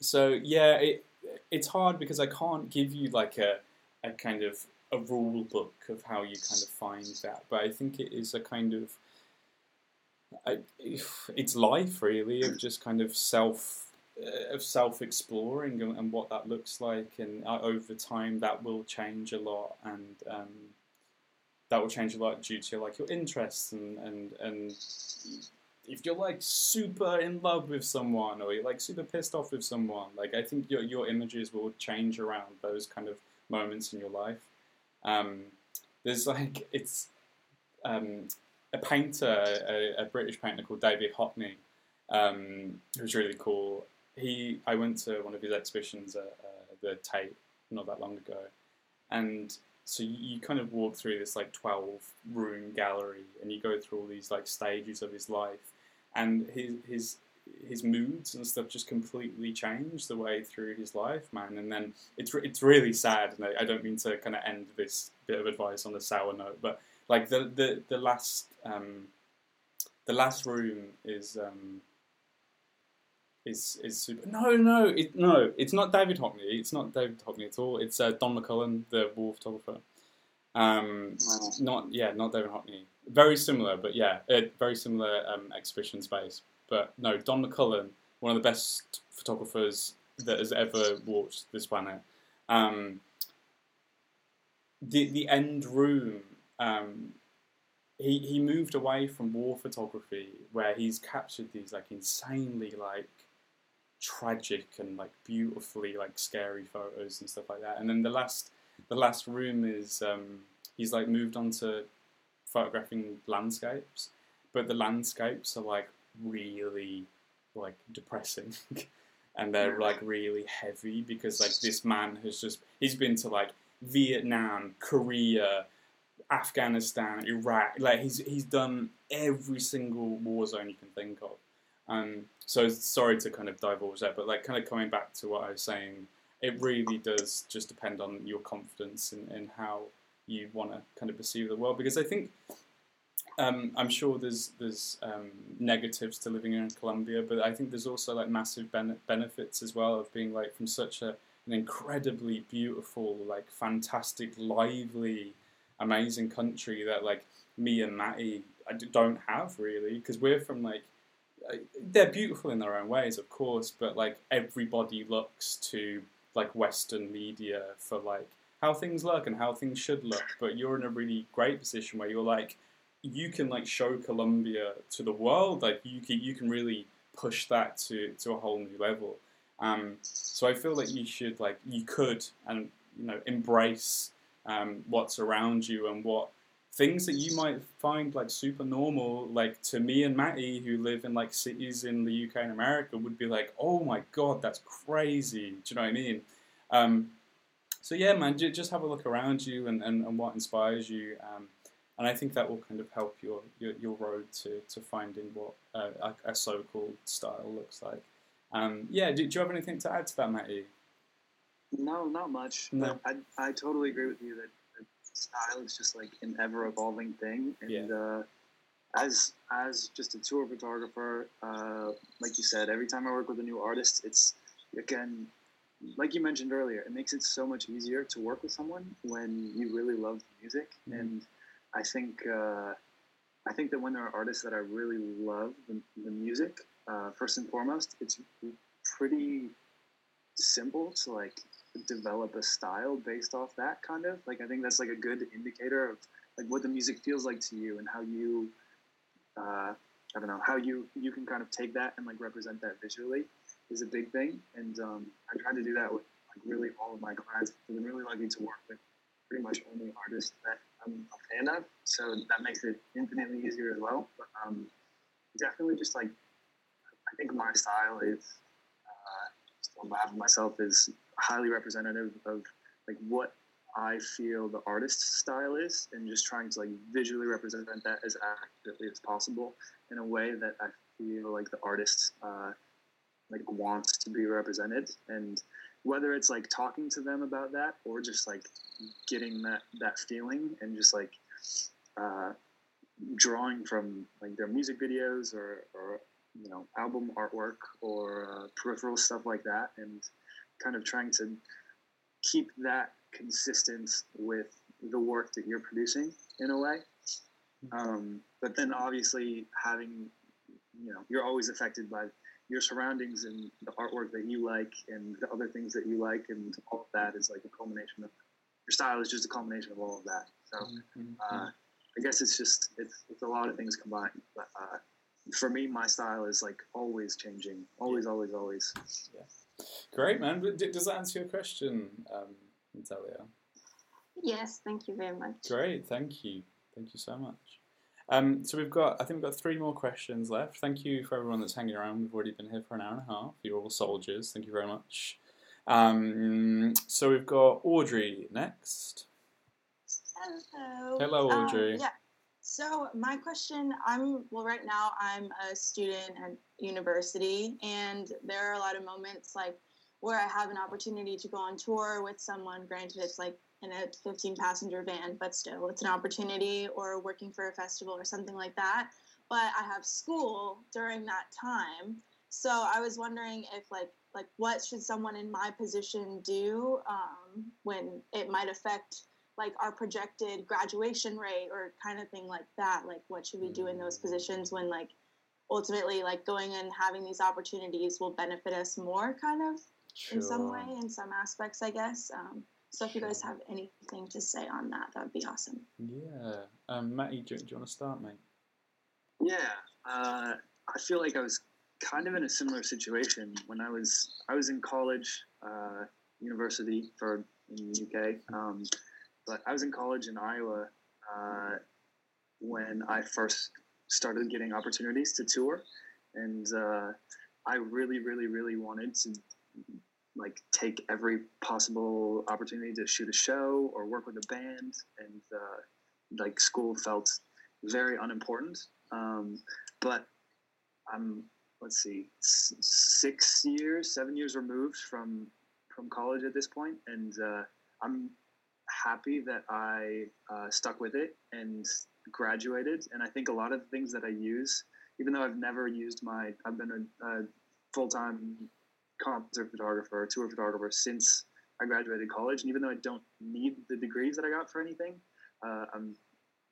So yeah, it it's hard because I can't give you like a a kind of a rule book of how you kind of find that, but I think it is a kind of I, it's life really of just kind of self uh, of self exploring and, and what that looks like, and uh, over time that will change a lot, and um, that will change a lot due to like your interests and and and if you're like super in love with someone or you're like super pissed off with someone, like I think your your images will change around those kind of moments in your life. Um, there's like it's. Um, A painter, a, a British painter called David Hockney, um, who's really cool. He, I went to one of his exhibitions at uh, the Tate not that long ago, and so you, you kind of walk through this like twelve-room gallery, and you go through all these like stages of his life, and his his his moods and stuff just completely change the way through his life, man. And then it's re- it's really sad, and I, I don't mean to kind of end this bit of advice on a sour note, but. Like the the the last um, the last room is um, is is super. No, no, it, no. It's not David Hockney. It's not David Hockney at all. It's uh, Don McCullum, the war photographer. Um, not yeah, not David Hockney. Very similar, but yeah, uh, very similar um, exhibition space. But no, Don McCullum, one of the best photographers that has ever walked this planet. Um, the the end room. Um, he he moved away from war photography, where he's captured these like insanely like tragic and like beautifully like scary photos and stuff like that. And then the last the last room is um, he's like moved on to photographing landscapes, but the landscapes are like really like depressing, and they're like really heavy because like this man has just he's been to like Vietnam, Korea, Afghanistan, Iraq, like he's he's done every single war zone you can think of. Um, so sorry to kind of divulge that, but like kind of coming back to what I was saying, it really does just depend on your confidence and, and how you want to kind of perceive the world. Because I think um, I'm sure there's there's um, negatives to living in Colombia, but I think there's also like massive ben- benefits as well of being like from such a an incredibly beautiful, like fantastic, lively, amazing country that like me and Matty don't have really, because we're from like they're beautiful in their own ways of course, but like everybody looks to like Western media for like how things look and how things should look, but you're in a really great position where you're like you can like show Colombia to the world, like you can you can really push that to to a whole new level. Um so I feel like you should like you could and you know embrace Um, what's around you and what things that you might find like super normal, like to me and Matty who live in like cities in the U K and America would be like, oh my god, that's crazy, do you know what I mean? Um, so yeah man, just have a look around you and, and, and what inspires you, um, and I think that will kind of help your your, your road to, to finding what uh, a, a so-called style looks like. Um, yeah, do, do you have anything to add to that, Matty? No, not much. No. But I I totally agree with you that, that style is just like an ever evolving thing. And yeah. uh, as as just a tour photographer, uh, like you said, every time I work with a new artist, it's again, like you mentioned earlier, it makes it so much easier to work with someone when you really love the music. Mm-hmm. And I think uh, I think that when there are artists that I really love the, the music, uh, first and foremost, it's pretty simple to like develop a style based off that kind of like I think that's like a good indicator of like what the music feels like to you and how you uh I don't know how you you can kind of take that and like represent that visually is a big thing. And um I try to do that with like really all of my clients. I'm really lucky to work with pretty much only artists that I'm a fan of, so that makes it infinitely easier as well. But um definitely just like I think my style is on behalf of myself is highly representative of like what I feel the artist's style is, and just trying to like visually represent that as accurately as possible in a way that I feel like the artist uh, like wants to be represented. And whether it's like talking to them about that or just like getting that, that feeling and just like uh, drawing from like their music videos or, or you know, album artwork or uh, peripheral stuff like that, and kind of trying to keep that consistent with the work that you're producing in a way. Um, but then obviously having, you know, you're always affected by your surroundings and the artwork that you like and the other things that you like, and all of that is like a culmination of, your style is just a culmination of all of that. So uh, I guess it's just, it's, it's a lot of things combined. But uh, for me, my style is like always changing, always, yeah. always, always. Yeah. Great, man. Does that answer your question, um, Natalia? Yes, thank you very much. Great, thank you. Thank you so much. Um, so we've got, I think we've got three more questions left. Thank you for everyone that's hanging around. We've already been here for an hour and a half. You're all soldiers. Thank you very much. Um, so we've got Audrey next. Hello. Hello, Audrey. Um, yeah. So my question, I'm, well, right now I'm a student at university, and there are a lot of moments like where I have an opportunity to go on tour with someone. Granted, it's like in a fifteen passenger van, but still it's an opportunity, or working for a festival or something like that. But I have school during that time. So I was wondering if like, like what should someone in my position do um, when it might affect like our projected graduation rate or kind of thing like that? Like what should we do in those positions when like ultimately like going and having these opportunities will benefit us more kind of sure. in some way, in some aspects, I guess. Um, So if you guys have anything to say on that, that would be awesome. Yeah. Um, Matty, do, do you want to start, mate? Yeah. Uh, I feel like I was kind of in a similar situation when I was I was in college, uh, university for in the U K. Um, but I was in college in Iowa uh, when I first started getting opportunities to tour. And uh, I really, really, really wanted to like take every possible opportunity to shoot a show or work with a band, and uh, like school felt very unimportant. Um, but I'm, let's see, s- six years, seven years removed from, from college at this point. And uh, I'm happy that I uh, stuck with it and graduated. And I think a lot of the things that I use, even though I've never used my, I've been a, a full-time concert photographer, tour photographer since I graduated college, and even though I don't need the degrees that I got for anything, uh, I'm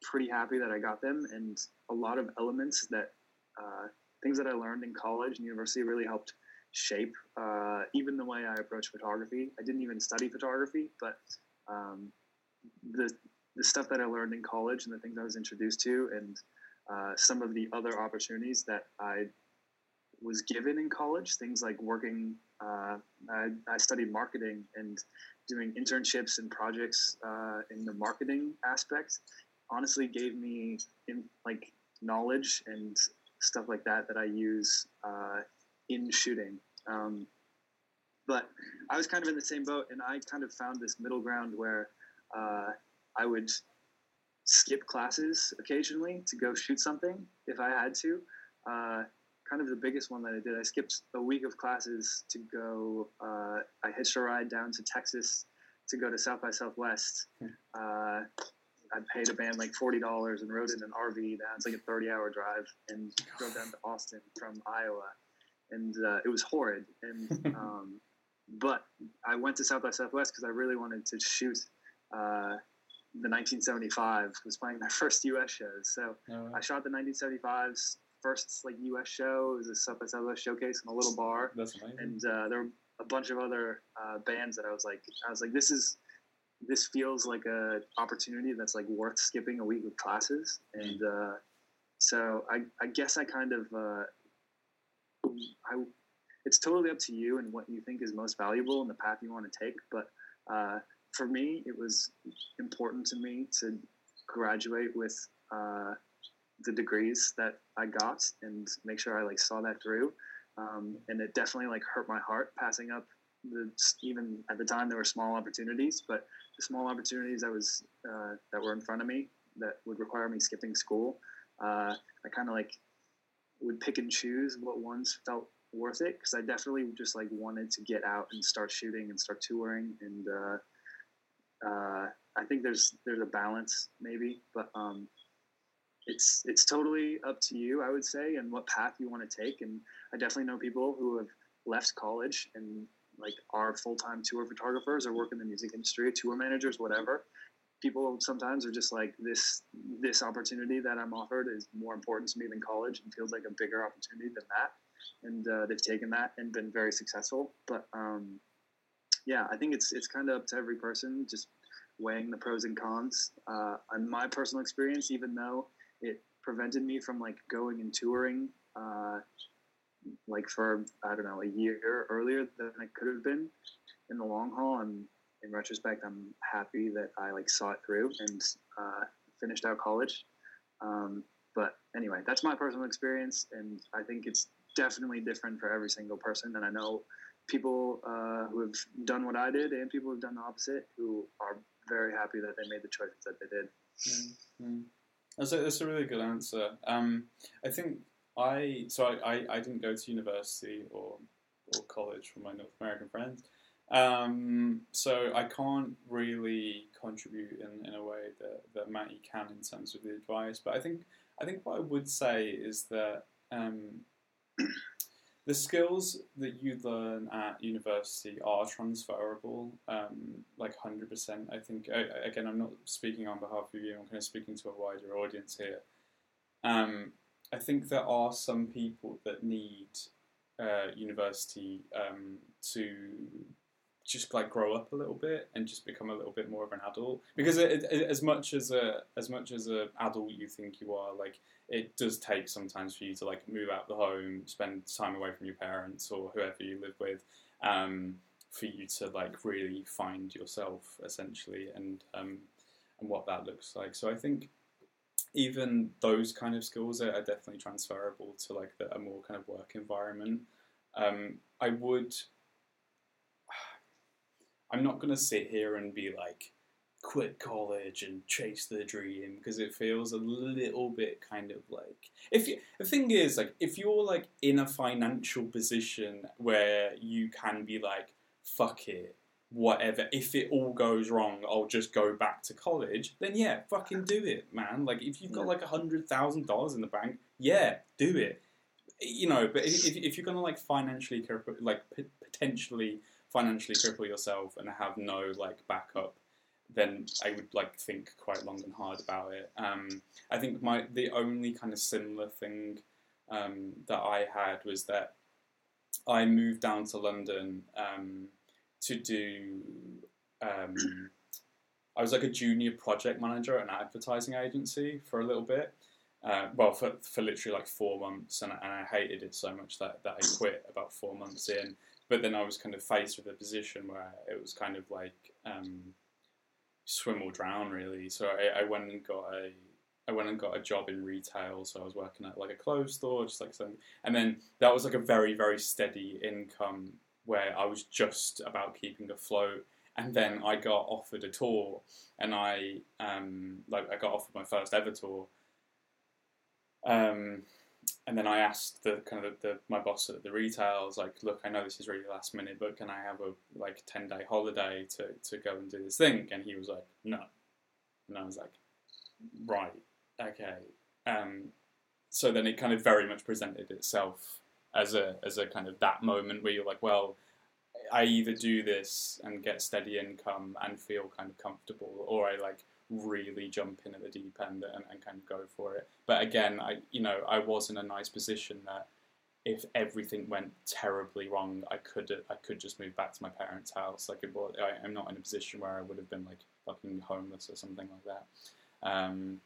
pretty happy that I got them. And a lot of elements that uh, things that I learned in college and university really helped shape uh, even the way I approach photography. I didn't even study photography, but um, the the stuff that I learned in college and the things I was introduced to, and uh, some of the other opportunities that I was given in college, things like working, uh, I, I studied marketing, and doing internships and projects uh, in the marketing aspect honestly gave me in, like knowledge and stuff like that that I use uh, in shooting. Um, but I was kind of in the same boat, and I kind of found this middle ground where uh, I would skip classes occasionally to go shoot something if I had to. Uh, kind of the biggest one that I did, I skipped a week of classes to go, uh, I hitched a ride down to Texas to go to South by Southwest. Uh, I paid a band like forty dollars and rode in an R V down. It's like a thirty hour drive, and drove down to Austin from Iowa. And uh, it was horrid. And um, but I went to South by Southwest because I really wanted to shoot uh, the nineteen seventy-five, was playing their first U S shows. So oh. I shot the nineteen seventy-fives, first like U S show. It was a South by Southwest showcase in a little bar. That's amazing. And uh, there were a bunch of other uh, bands that I was like, I was like, this is, this feels like a opportunity that's like worth skipping a week of classes. And uh, so I, I guess I kind of, uh, I, it's totally up to you and what you think is most valuable and the path you want to take. But uh, for me, it was important to me to graduate with uh, the degrees that I got and make sure I like saw that through. Um, and it definitely like hurt my heart passing up the, even at the time there were small opportunities, but the small opportunities I was, uh, that were in front of me that would require me skipping school. Uh, I kind of like would pick and choose what ones felt worth it. Cause I definitely just like wanted to get out and start shooting and start touring. And, uh, uh, I think there's, there's a balance maybe, but, um, it's it's totally up to you, I would say, and what path you want to take. And I definitely know people who have left college and like are full-time tour photographers or work in the music industry, tour managers, whatever. People sometimes are just like, this this opportunity that I'm offered is more important to me than college and feels like a bigger opportunity than that. And uh, they've taken that and been very successful. But um, yeah, I think it's it's kind of up to every person, just weighing the pros and cons. Uh, on my personal experience, even though it prevented me from like going and touring uh, like for, I don't know, a year earlier than it could have been in the long haul. And in retrospect, I'm happy that I like saw it through and uh, finished out college. Um, but anyway, that's my personal experience. And I think it's definitely different for every single person. And I know people uh, who have done what I did and people who have done the opposite who are very happy that they made the choices that they did. Mm-hmm. That's, a, that's a really good answer. Um, I think I, so I, I, I didn't go to university or, or college for my North American friends. Um, so I can't really contribute in, in a way that, that Matty can in terms of the advice. But I think, I think what I would say is that, um, the skills that you learn at university are transferable, um, like one hundred percent. I think, I, again, I'm not speaking on behalf of you, I'm kind of speaking to a wider audience here. Um, I think there are some people that need uh, university um, to just like grow up a little bit and just become a little bit more of an adult. Because it, it, as much as a as much as an adult you think you are, like, it does take sometimes for you to like move out of the home, spend time away from your parents or whoever you live with, um, for you to like really find yourself essentially and um, and what that looks like. So I think even those kind of skills are, are definitely transferable to like the, a more kind of work environment. Um, I would. I'm not going to sit here and be like, quit college and chase the dream, because it feels a little bit kind of like, if you, the thing is like, if you're like in a financial position where you can be like, fuck it, whatever, if it all goes wrong, I'll just go back to college, then yeah, fucking do it, man. Like if you've got like a hundred thousand dollars in the bank, yeah, do it. You know, but if, if you're going to like financially, like potentially financially cripple yourself and have no like backup, then I would like think quite long and hard about it. Um, I think my the only kind of similar thing um, that I had was that I moved down to London um, to do. Um, I was like a junior project manager at an advertising agency for a little bit. Uh, well, for for literally like four months, and, and I hated it so much that that I quit about four months in. But then I was kind of faced with a position where it was kind of like um, swim or drown, really. So I, I went and got a, I went and got a job in retail. So I was working at like a clothes store, just like something. And then that was like a very, very steady income where I was just about keeping afloat. And then I got offered a tour, and I um, like I got offered my first ever tour. Um, And then I asked the kind of the, my boss at the retail, I was like, look, I know this is really last minute, but can I have a like ten day holiday to, to go and do this thing? And he was like, no. And I was like, right, okay. Um, so then it kind of very much presented itself as a as a kind of that moment where you're like, well, I either do this and get steady income and feel kind of comfortable, or I like really jump in at the deep end and, and kind of go for it. But again, I you know I was in a nice position that if everything went terribly wrong, I could I could just move back to my parents' house. Like it was, I, I'm not in a position where I would have been like fucking homeless or something like that. Um,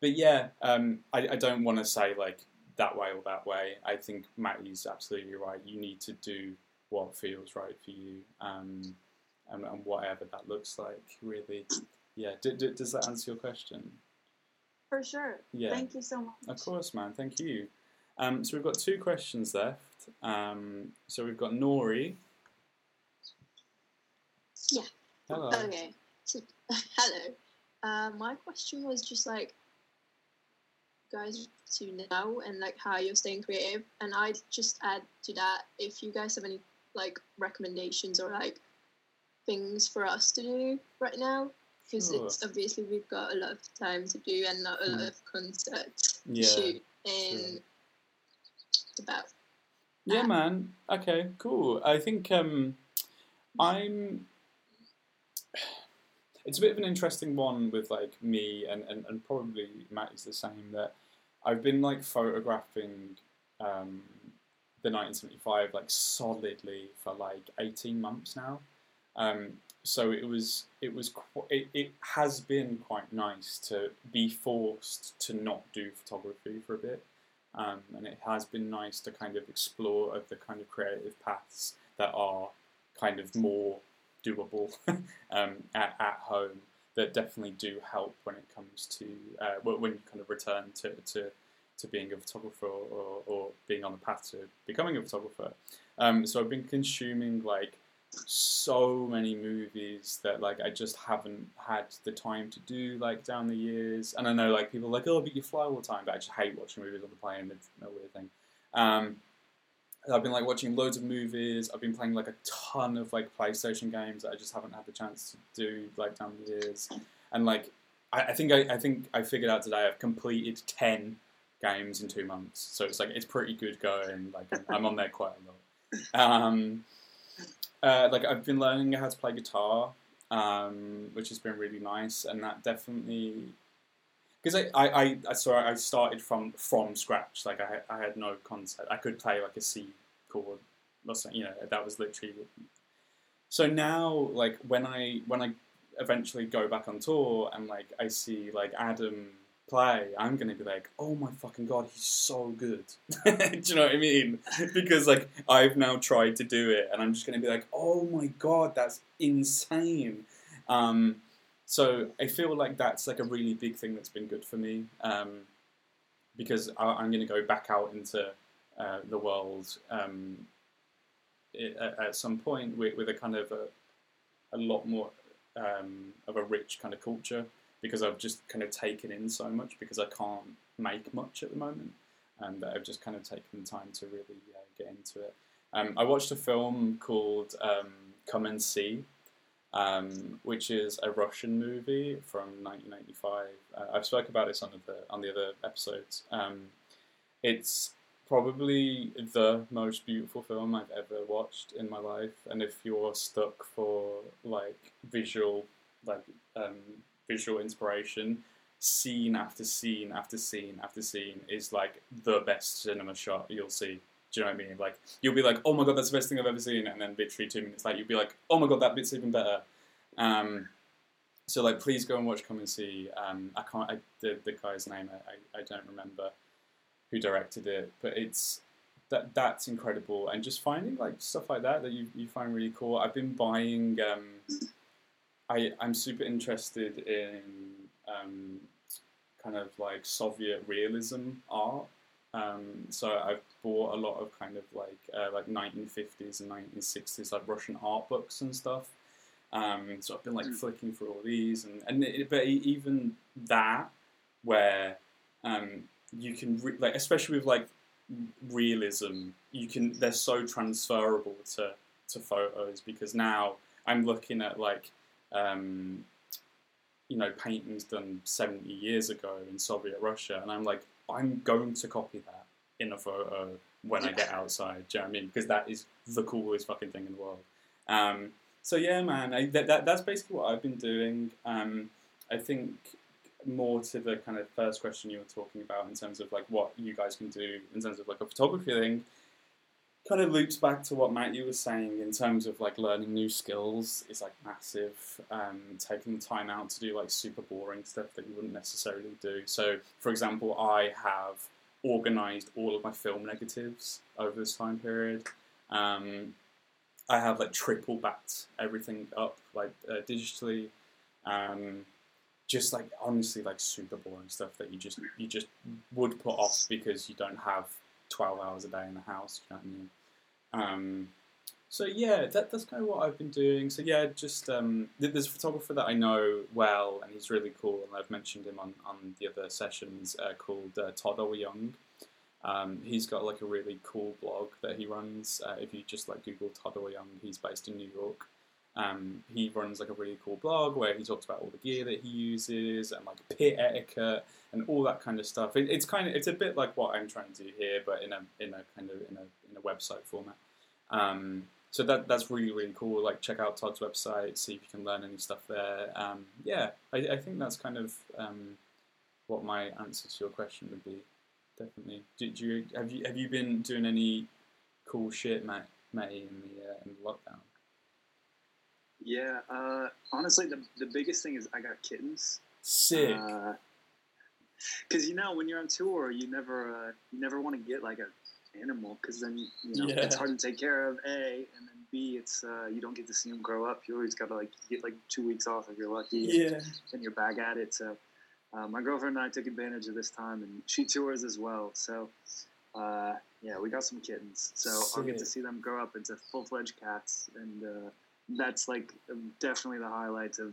but yeah, um, I, I don't want to say like that way or that way. I think Matty's absolutely right. You need to do what feels right for you, um, and, and whatever that looks like, really. Yeah, d- d- does that answer your question? For sure. Yeah. Thank you so much. Of course, man. Thank you. Um, so we've got two questions left. Um, so we've got Nori. Yeah. Hello. Okay. So, hello. Uh, my question was just like, guys, to now and like how you're staying creative. And I'd just add to that, if you guys have any like recommendations or like things for us to do right now. because sure. it's obviously we've got a lot of time to do and not a lot of concerts yeah. to shoot in sure. about that. Yeah, man. Okay, cool. I think um, I'm... It's a bit of an interesting one with, like, me and, and, and probably Matty's the same, that I've been, like, photographing um, the nineteen seventy-five, like, solidly for, like, eighteen months now. Um, so it was, it was, qu- it, it has been quite nice to be forced to not do photography for a bit. Um, and it has been nice to kind of explore of the kind of creative paths that are kind of more doable um, at, at home, that definitely do help when it comes to uh, when you kind of return to, to, to being a photographer or, or being on the path to becoming a photographer. Um, so I've been consuming like so many movies that like I just haven't had the time to do like down the years. And I know like people are like, oh, but you fly all the time, but I just hate watching movies on the plane. It's no weird thing. Um, I've been, like, watching loads of movies. I've been playing, like, a ton of, like, PlayStation games that I just haven't had the chance to do, like, down the years. And, like, I, I think I, I think I figured out today I've completed ten games in two months. So it's, like, it's pretty good going. Like, I'm, I'm on there quite a lot. Um, uh, like, I've been learning how to play guitar, um, which has been really nice. And that definitely... Because I, I, I, so I started from, from scratch, like I, I had no concept. I could play like a C chord, or something, you know, that was literally. So now, like when I, when I eventually go back on tour and like I see like Adam play, I'm going to be like, oh my fucking God, he's so good. Do you know what I mean? Because like I've now tried to do it and I'm just going to be like, oh my God, that's insane. Um, So I feel like that's like a really big thing that's been good for me, um, because I, I'm going to go back out into uh, the world um, it, at, at some point with, with a kind of a, a lot more um, of a rich kind of culture, because I've just kind of taken in so much, because I can't make much at the moment, and I've just kind of taken the time to really uh, get into it. Um, I watched a film called um, Come and See, Um, which is a Russian movie from nineteen ninety-five. Uh, I've spoken about this on the on the other episodes. Um, it's probably the most beautiful film I've ever watched in my life. And if you're stuck for like visual, like um, visual inspiration, scene after scene after scene after scene is like the best cinema shot you'll see. Do you know what I mean? Like, you'll be like, oh my God, that's the best thing I've ever seen. And then literally two minutes later, you'll be like, oh my God, that bit's even better. Um, so, like, please go and watch Come and See. Um, I can't, I, the, the guy's name, I, I, I don't remember who directed it. But it's, that that's incredible. And just finding, like, stuff like that that you, you find really cool. I've been buying, um, I, I'm super interested in um, kind of, like, Soviet realism art. Um, so I've bought a lot of kind of like uh, like nineteen fifties and nineteen sixties like Russian art books and stuff. Um, so I've been like mm. flicking through all these, and and it, but even that where um, you can re- like especially with like realism, you can they're so transferable to to photos, because now I'm looking at like um, you know paintings done seventy years ago in Soviet Russia, and I'm like, I'm going to copy that in a photo when I get outside, do you know what I mean? Because that is the coolest fucking thing in the world. Um, so yeah, man, I, that, that, that's basically what I've been doing. Um, I think more to the kind of first question you were talking about in terms of like what you guys can do in terms of like a photography thing, kind of loops back to what Matthew was saying in terms of like learning new skills is like massive, um, taking the time out to do like super boring stuff that you wouldn't necessarily do. So for example, I have organized all of my film negatives over this time period. Um, I have like triple backed everything up like uh, digitally, um, just like honestly like super boring stuff that you just, you just would put off because you don't have twelve hours a day in the house, you know what I mean? Um, so yeah, that, that's kind of what I've been doing. So yeah, just um, th- there's a photographer that I know well, and he's really cool, and I've mentioned him on, on the other sessions, uh, called uh, Todd O. Young. Um, he's got like a really cool blog that he runs. Uh, if you just like Google Todd O. Young, he's based in New York. Um, he runs like a really cool blog where he talks about all the gear that he uses and like pit etiquette and all that kind of stuff. It, it's kind of it's a bit like what I'm trying to do here, but in a in a kind of in a in a website format. Um, so that that's really really cool. Like check out Todd's website, see if you can learn any stuff there. Um, yeah, I, I think that's kind of um, what my answer to your question would be. Definitely. Did you have you have you been doing any cool shit, Matt, Matty, in the uh, in the lockdown? Yeah, uh, honestly, the the biggest thing is I got kittens. Sick. Because uh, you know, when you're on tour, you never uh, you never want to get like an animal, because then you know yeah. it's hard to take care of. A and then B, it's uh, you don't get to see them grow up. You always got to like get like two weeks off if you're lucky. Yeah. And, and you're back at it. So uh, my girlfriend and I took advantage of this time, and she tours as well. So uh, yeah, we got some kittens. So Sick. I'll get to see them grow up into full fledged cats and. Uh, That's like definitely the highlight of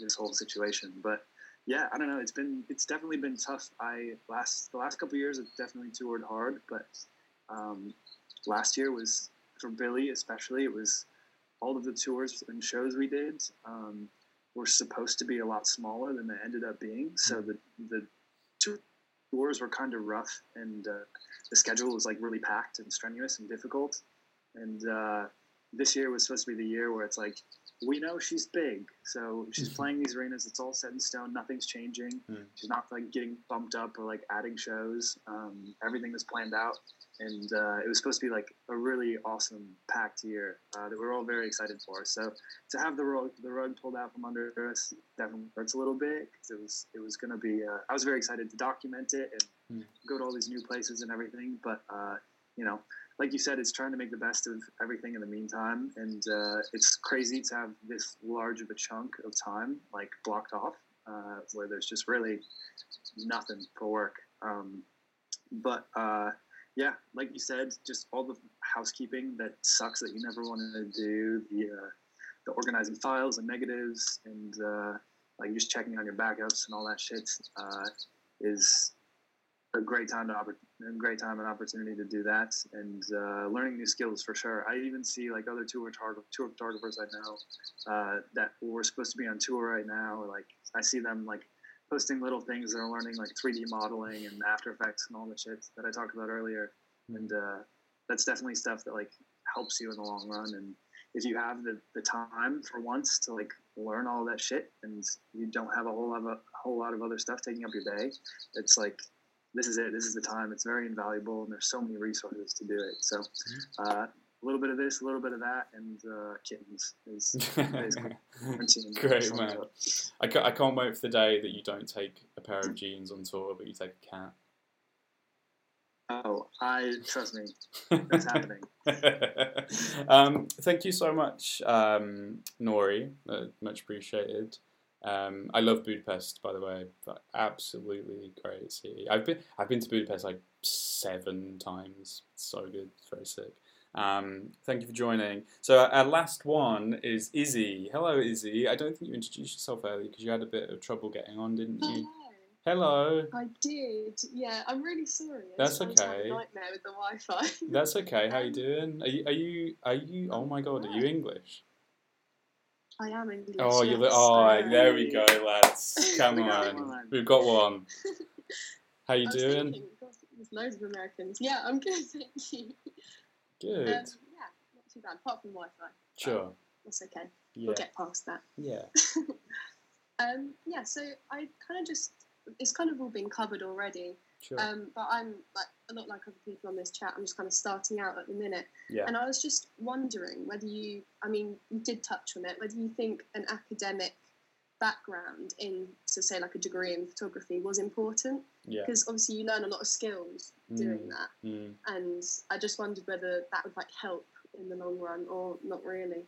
this whole situation. But yeah, I don't know. It's been it's definitely been tough. I last the last couple of years, I've definitely toured hard. But um, last year was for Billy especially. It was all of the tours and shows we did um, were supposed to be a lot smaller than they ended up being. So the the tours were kind of rough, and uh, the schedule was like really packed and strenuous and difficult, and. Uh, This year was supposed to be the year where it's like, we know she's big, so she's mm-hmm. playing these arenas. It's all set in stone. Nothing's changing. Mm. She's not like getting bumped up or like adding shows. Um, everything was planned out, and uh, it was supposed to be like a really awesome, packed year uh, that we're all very excited for. So to have the rug, the rug pulled out from under us definitely hurts a little bit, because it was it was going to be. Uh, I was very excited to document it and mm. go to all these new places and everything, but uh, you know. Like you said, it's trying to make the best of everything in the meantime, and uh, it's crazy to have this large of a chunk of time like blocked off, uh, where there's just really nothing for work. Um, but uh, yeah, like you said, just all the housekeeping that sucks that you never wanted to do, the uh, the organizing files and negatives, and uh, like just checking on your backups and all that shit uh, is. A great time to oppor- great time and opportunity to do that, and uh, learning new skills for sure. I even see like other tour tar- tour photographers I know uh, that were supposed to be on tour right now. Or, like I see them like posting little things that are learning like three D modeling and After Effects and all the shit that I talked about earlier. Mm-hmm. And uh, that's definitely stuff that like helps you in the long run. And if you have the, the time for once to like learn all that shit, and you don't have a whole lot of a whole lot of other stuff taking up your day, it's like this is it. This is the time. It's very invaluable, and there's so many resources to do it. So uh, a little bit of this, a little bit of that, and uh, kittens is basically quarantine. Great, man. I can't, I can't wait for the day that you don't take a pair of jeans on tour, but you take a cat. Oh, I trust me. That's happening. um, thank you so much, um, Nori. Uh, much appreciated. Um, I love Budapest, by the way. Absolutely great city. I've been I've been to Budapest like seven times. It's so good. It's very sick. Um, thank you for joining. So our, our last one is Izzy. Hello, Izzy. I don't think you introduced yourself earlier because you had a bit of trouble getting on, didn't you? Hello. Hello. I did. Yeah, I'm really sorry. I That's okay. Had a nightmare with the Wi-Fi. That's okay. How you doing? Are you? Are you? Are you? Oh my God! Are you English? I am English. Oh, yes. you look, oh right, there we go, lads. Come we on. We've got one. How you I was doing? Thinking, God, there's loads of Americans. Yeah, I'm good, thank you. Good. Um, yeah, not too bad, apart from Wi-Fi. Sure. That's okay. Yeah. We'll get past that. Yeah. um, yeah, so I kind of just, it's kind of all been covered already. Sure. Um, but I'm like a lot like other people on this chat. I'm just kind of starting out at the minute, yeah. And I was just wondering whether you, I mean, you did touch on it. Whether you think an academic background in, so say, like a degree in photography was important, because yeah. obviously you learn a lot of skills doing mm. that. Mm. And I just wondered whether that would like help in the long run or not really.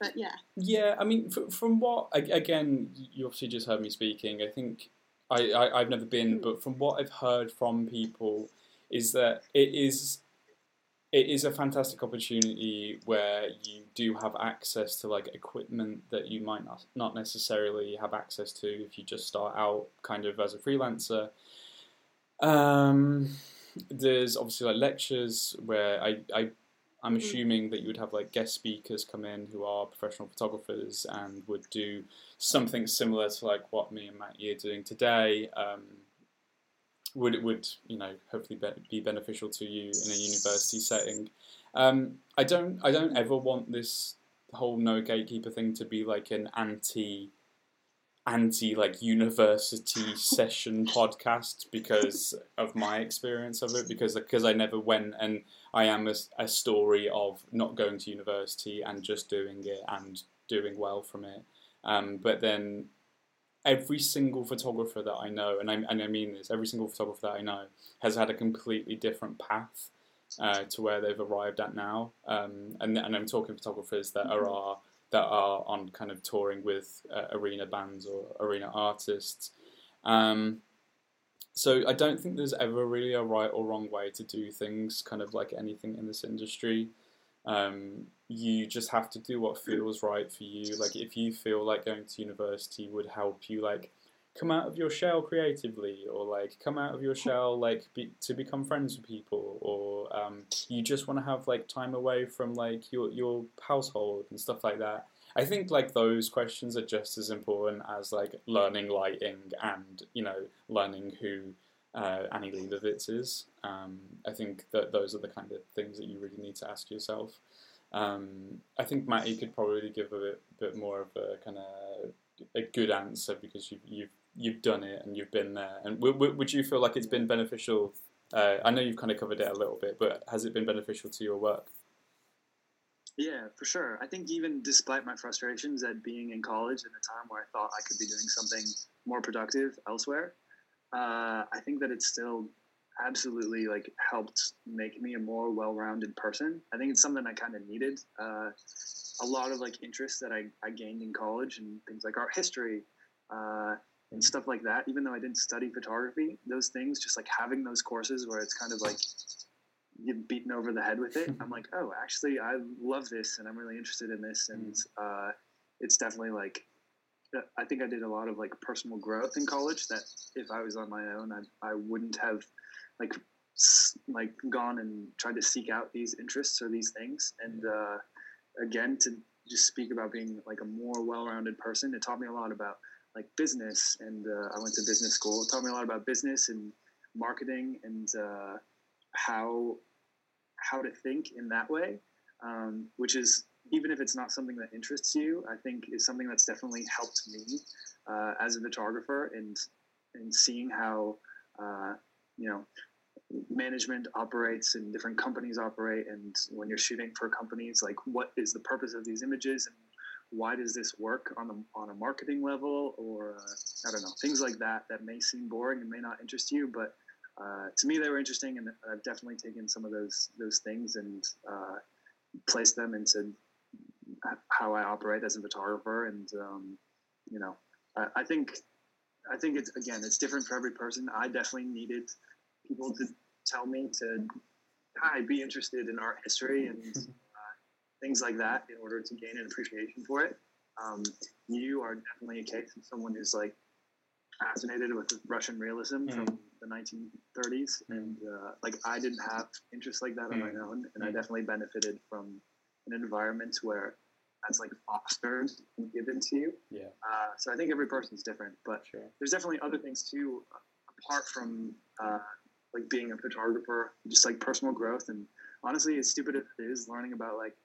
But yeah. Yeah, I mean, f- from what again, you obviously just heard me speaking. I think. I, I, I've never been, but from what I've heard from people is that it is it is a fantastic opportunity where you do have access to like equipment that you might not, not necessarily have access to if you just start out kind of as a freelancer. Um, there's obviously like lectures where I, I I'm mm-hmm. assuming that you would have like guest speakers come in who are professional photographers and would do something similar to like what me and Matty are doing today. Um, would it would you know hopefully be beneficial to you in a university setting. Um, I don't I don't ever want this whole no gatekeeper thing to be like an anti anti like university session podcast because of my experience of it, because because I never went, and I am a, a story of not going to university and just doing it and doing well from it. Um, but then every single photographer that I know, and I and I mean this, every single photographer that I know has had a completely different path Uh, to where they've arrived at now, um, and and I'm talking photographers that are, are that are on kind of touring with uh, arena bands or arena artists. Um, so I don't think there's ever really a right or wrong way to do things. Kind of like anything in this industry, um, you just have to do what feels right for you. Like if you feel like going to university would help you, like, come out of your shell creatively, or like come out of your shell like be, to become friends with people, or um, you just want to have like time away from like your your household and stuff like that. I think like those questions are just as important as like learning lighting and you know learning who uh, Annie Leibovitz is. Um, I think that those are the kind of things that you really need to ask yourself. Um, I think Matty could probably give a bit, bit more of a kind of a good answer because you've you've you've done it and you've been there. And w- w- would you feel like it's been beneficial? Uh, I know you've kind of covered it a little bit, but has it been beneficial to your work? Yeah, for sure. I think even despite my frustrations at being in college in a time where I thought I could be doing something more productive elsewhere, uh, I think that it's still absolutely like helped make me a more well-rounded person. I think it's something I kind of needed. Uh, a lot of like interests that I, I gained in college and things like art history, uh, and stuff like that, even though I didn't study photography, those things, just like having those courses where it's kind of like you're beaten over the head with it. I'm like, oh, actually I love this and I'm really interested in this. And, uh, it's definitely like, I think I did a lot of like personal growth in college that if I was on my own, I, I wouldn't have like, like gone and tried to seek out these interests or these things. And, uh, again, to just speak about being like a more well-rounded person, it taught me a lot about like business, and uh, I went to business school. It taught me a lot about business and marketing and uh, how how to think in that way, um, which is, even if it's not something that interests you, I think is something that's definitely helped me uh, as a photographer, and and seeing how uh, you know. management operates and different companies operate, and when you're shooting for companies, like what is the purpose of these images and why does this work on a, on a marketing level, or uh, I don't know, things like that that may seem boring and may not interest you, but uh, to me they were interesting, and I've definitely taken some of those those things and uh, placed them into how I operate as a photographer. And um, you know I, I think I think it's, again, it's different for every person. I definitely needed people to tell me to, hi, be interested in art history and uh, things like that in order to gain an appreciation for it. Um, you are definitely a case of someone who's like fascinated with Russian realism mm. from the nineteen thirties, mm. and uh, like I didn't have interests like that mm. on my own, and mm. I definitely benefited from an environment where that's like fostered and given to you. Yeah. Uh, so I think every person's different, but sure. There's definitely other things too, apart from uh, like being a photographer, just like personal growth. And honestly, as stupid as it is, learning about like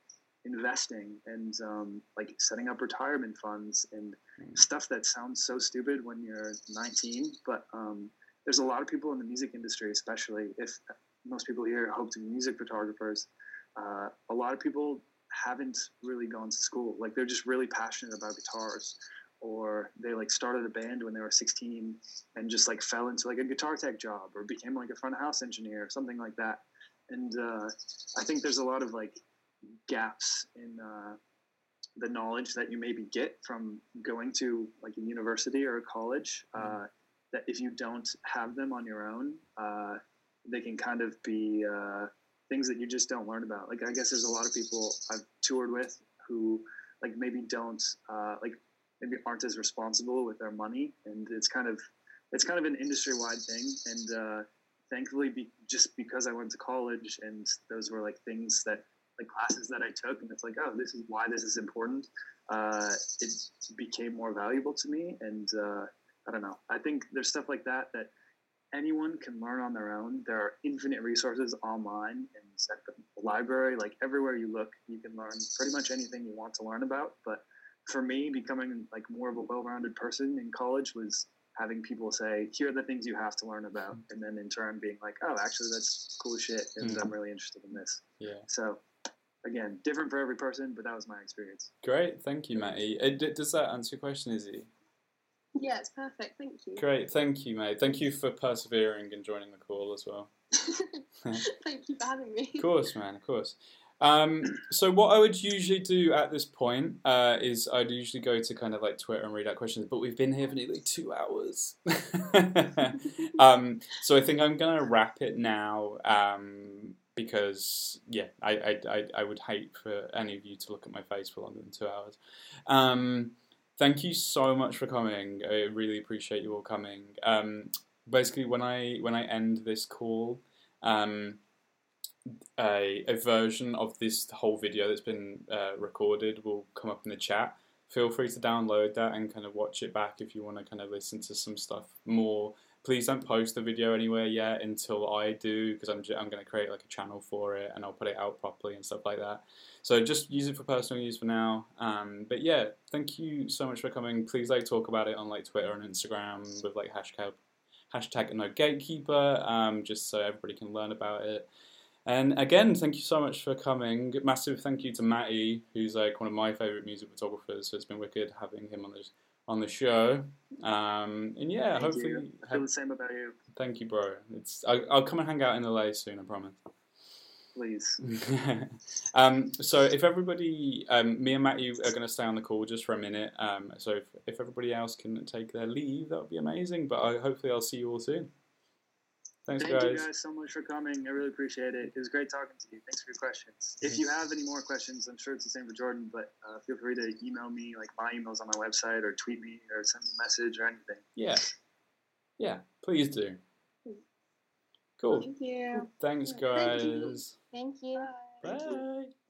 investing and um, like setting up retirement funds and stuff that sounds so stupid when you're nineteen. But um, there's a lot of people in the music industry, especially if most people here hope to be music photographers. Uh, a lot of people haven't really gone to school. Like they're just really passionate about guitars, or they like started a band when they were sixteen and just like fell into like a guitar tech job, or became like a front of house engineer or something like that. And uh, I think there's a lot of like gaps in uh, the knowledge that you maybe get from going to like a university or a college, uh, that if you don't have them on your own, uh, they can kind of be uh, things that you just don't learn about. Like I guess there's a lot of people I've toured with who like maybe don't uh, like, maybe aren't as responsible with their money, and it's kind of it's kind of an industry-wide thing. And uh, thankfully, be, just because I went to college, and those were like things that the classes that I took, and it's like, oh, this is why this is important. Uh, it became more valuable to me, and uh, I don't know. I think there's stuff like that that anyone can learn on their own. There are infinite resources online and at the library, like everywhere you look, you can learn pretty much anything you want to learn about. But for me, becoming like more of a well-rounded person in college was having people say, here are the things you have to learn about. And then in turn being like, oh, actually that's cool shit. And mm. I'm really interested in this. Yeah. So again, different for every person, but that was my experience. Great. Thank you, Matty. Does that answer your question, Izzy? Yeah, it's perfect. Thank you. Great. Thank you, mate. Thank you for persevering and joining the call as well. Thank you for having me. Of course, man. Of course. Um, so what I would usually do at this point uh, is I'd usually go to kind of like Twitter and read out questions, but we've been here for nearly two hours. um, so I think I'm going to wrap it now um, because, yeah, I, I, I, I would hate for any of you to look at my face for longer than two hours. Um Thank you so much for coming. I really appreciate you all coming. Um, basically, when I when I end this call, um, a, a version of this whole video that's been uh, recorded will come up in the chat. Feel free to download that and kind of watch it back if you want to kind of listen to some stuff more. Please don't post the video anywhere yet until I do, because I'm, j- I'm going to create like a channel for it and I'll put it out properly and stuff like that. So just use it for personal use for now. Um, but yeah, thank you so much for coming. Please like talk about it on like Twitter and Instagram with like hashtag, hashtag No Gatekeeper, um, just so everybody can learn about it. And again, thank you so much for coming. Massive thank you to Matty, who's like one of my favourite music photographers. So it's been wicked having him on this on the show, um, and yeah, thank hopefully you. I feel ha- the same about you. Thank you, bro. It's I, I'll come and hang out in L A soon, I promise. Please. um, so if everybody, um, me and Matty are going to stay on the call just for a minute. Um, so if, if everybody else can take their leave, that would be amazing. But I, hopefully, I'll see you all soon. Thanks, Thank guys. Thank you guys so much for coming. I really appreciate it. It was great talking to you. Thanks for your questions. If you have any more questions, I'm sure it's the same for Jordan, but uh, feel free to email me. Like, my email's on my website, or tweet me, or send me a message, or anything. Yeah. Yeah, please do. Cool. Thank you. Thanks, guys. Thank you. Thank you. Bye. Thank you.